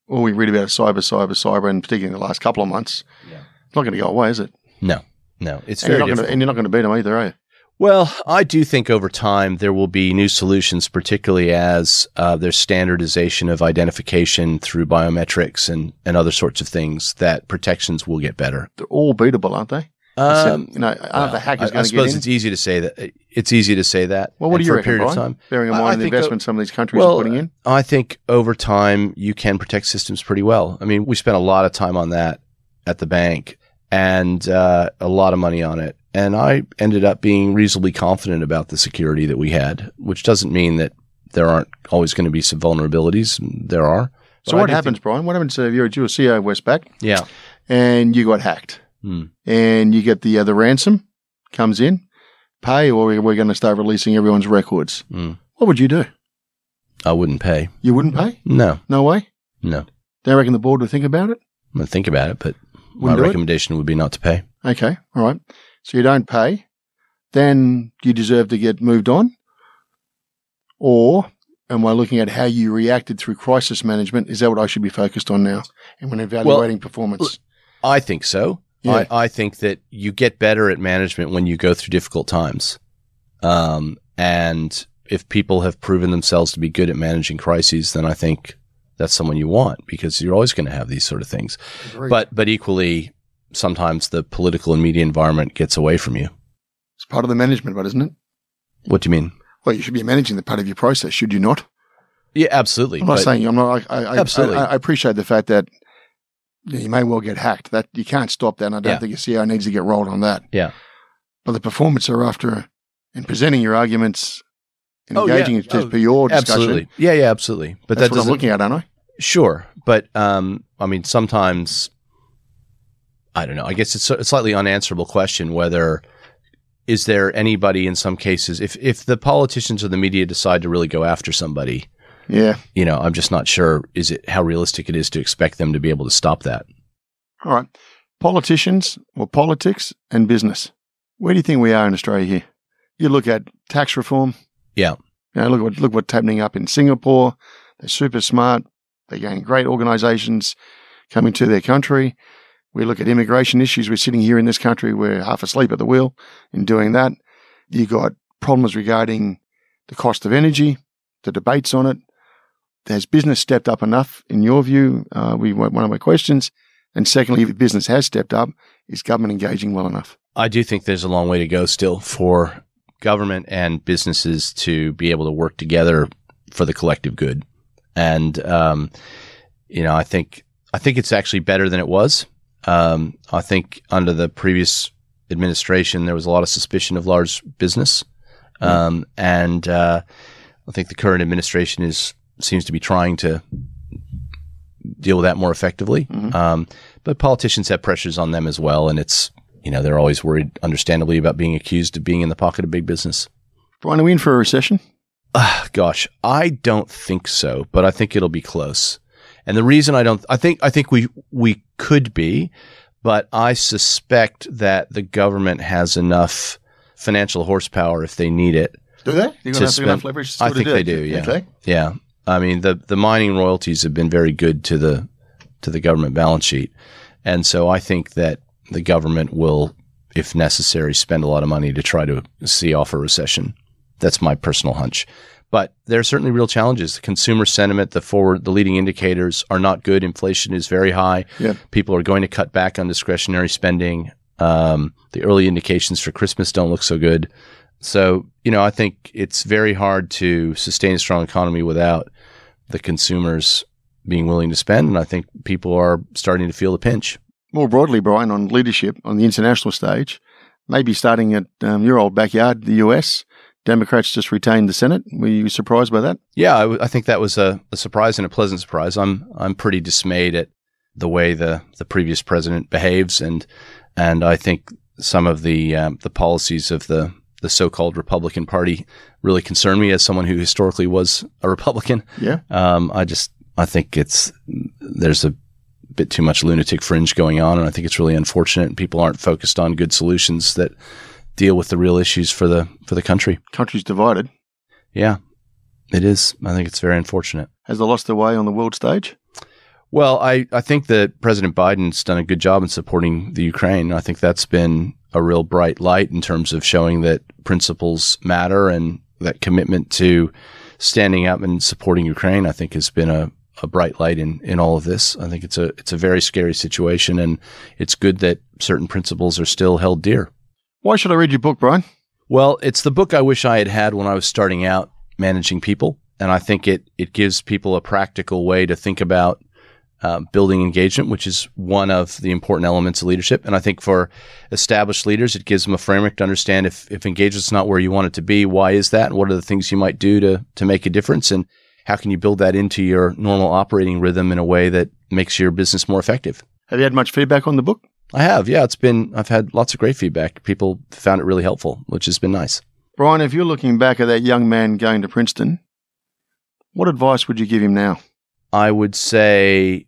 all we read about is cyber, and particularly in the last couple of months. Yeah. It's not going to go away, is it? No. It's very difficult. And you're not going to beat them either, are you? Well, I do think over time there will be new solutions, particularly as there's standardization of identification through biometrics and other sorts of things, that protections will get better. They're all beatable, aren't they? The hackers going to get in? I suppose it's easy to say that. Well, what do you reckon, Brian? Bearing in mind the investment some of these countries are putting in? I think over time you can protect systems pretty well. I mean, we spent a lot of time on that at the bank and a lot of money on it. And I ended up being reasonably confident about the security that we had, which doesn't mean that there aren't always going to be some vulnerabilities. There are. So what happens, Brian? What happens if you're a CEO of Westpac? Yeah. And you got hacked. And you get the ransom comes in, pay, or we're going to start releasing everyone's records. What would you do? I wouldn't pay. You wouldn't pay? No. No way? No. Don't reckon the board would think about it? I'm going to think about it, but my recommendation would be not to pay. Okay. All right. So you don't pay. Then you deserve to get moved on. Or am I looking at how you reacted through crisis management? Is that what I should be focused on now? And when evaluating performance? I think so. Yeah. I think that you get better at management when you go through difficult times. And if people have proven themselves to be good at managing crises, then I think that's someone you want, because you're always going to have these sort of things. Agreed. But equally, sometimes the political and media environment gets away from you. It's part of the management, but isn't it? What do you mean? Well, you should be managing the part of your process, should you not? Yeah, absolutely. I'm not saying I'm not. Absolutely. I appreciate the fact that you may well get hacked. That you can't stop that, and I don't think a CEO needs to get rolled on that. Yeah. But the performance thereafter and presenting your arguments and engaging for your discussion. Absolutely. Yeah, absolutely. But that's what I'm looking at, aren't I? Sure. But, I mean, sometimes, I don't know. I guess it's a slightly unanswerable question whether is there anybody in some cases, if the politicians or the media decide to really go after somebody, you know, I'm just not sure how realistic it is to expect them to be able to stop that. All right. Politicians or politics and business. Where do you think we are in Australia here? You look at tax reform. Yeah. You know, look what's happening up in Singapore. They're super smart. They're getting great organizations coming to their country. We look at immigration issues. We're sitting here in this country. We're half asleep at the wheel in doing that. You got problems regarding the cost of energy, the debates on it. Has business stepped up enough, in your view? One of my questions. And secondly, if business has stepped up, is government engaging well enough? I do think there's a long way to go still for government and businesses to be able to work together for the collective good. And, you know, I think it's actually better than it was. I think under the previous administration, there was a lot of suspicion of large business. I think the current administration seems to be trying to deal with that more effectively. But politicians have pressures on them as well. And it's, you know, they're always worried, understandably, about being accused of being in the pocket of big business. Brian, are we in for a recession? Gosh, I don't think so, but I think it'll be close. And the reason I think we could be, but I suspect that the government has enough financial horsepower if they need it. Do they? You're going to have enough leverage to do it? I think they do, yeah. Okay. Yeah. I mean, the mining royalties have been very good to the government balance sheet. And so I think that the government will, if necessary, spend a lot of money to try to see off a recession. That's my personal hunch. But there are certainly real challenges. The consumer sentiment, the leading indicators are not good. Inflation is very high. Yeah. People are going to cut back on discretionary spending. The early indications for Christmas don't look so good. So, you know, I think it's very hard to sustain a strong economy without the consumers being willing to spend. And I think people are starting to feel the pinch. More broadly, Brian, on leadership on the international stage, maybe starting at your old backyard, the US, Democrats just retained the Senate. Were you surprised by that? Yeah, I think that was a surprise and a pleasant surprise. I'm pretty dismayed at the way the previous president behaves, and I think some of the policies of the so-called Republican Party really concern me as someone who historically was a Republican. Yeah. I think there's a bit too much lunatic fringe going on, and I think it's really unfortunate, and people aren't focused on good solutions that deal with the real issues for the country. Country's divided. Yeah, it is. I think it's very unfortunate. Has they lost their way on the world stage? Well, I think that President Biden's done a good job in supporting the Ukraine. I think that's been a real bright light in terms of showing that principles matter, and that commitment to standing up and supporting Ukraine, I think, has been a bright light in all of this. I think it's a very scary situation, and it's good that certain principles are still held dear. Why should I read your book, Brian? Well, it's the book I wish I had when I was starting out managing people. And I think it gives people a practical way to think about building engagement, which is one of the important elements of leadership. And I think for established leaders, it gives them a framework to understand if engagement's not where you want it to be, why is that? And what are the things you might do to make a difference? And how can you build that into your normal operating rhythm in a way that makes your business more effective? Have you had much feedback on the book? I have, yeah. I've had lots of great feedback. People found it really helpful, which has been nice. Brian, if you're looking back at that young man going to Princeton, what advice would you give him now? I would say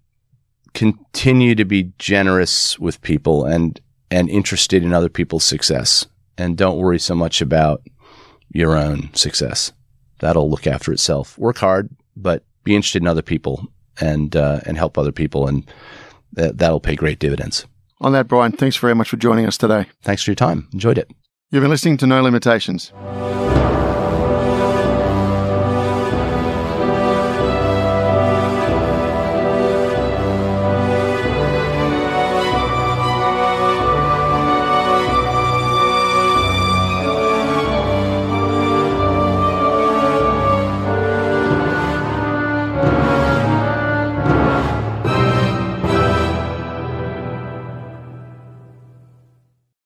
continue to be generous with people and interested in other people's success. And don't worry so much about your own success. That'll look after itself. Work hard, but be interested in other people and help other people. And that'll pay great dividends. On that, Brian, thanks very much for joining us today. Thanks for your time. Enjoyed it. You've been listening to No Limitations.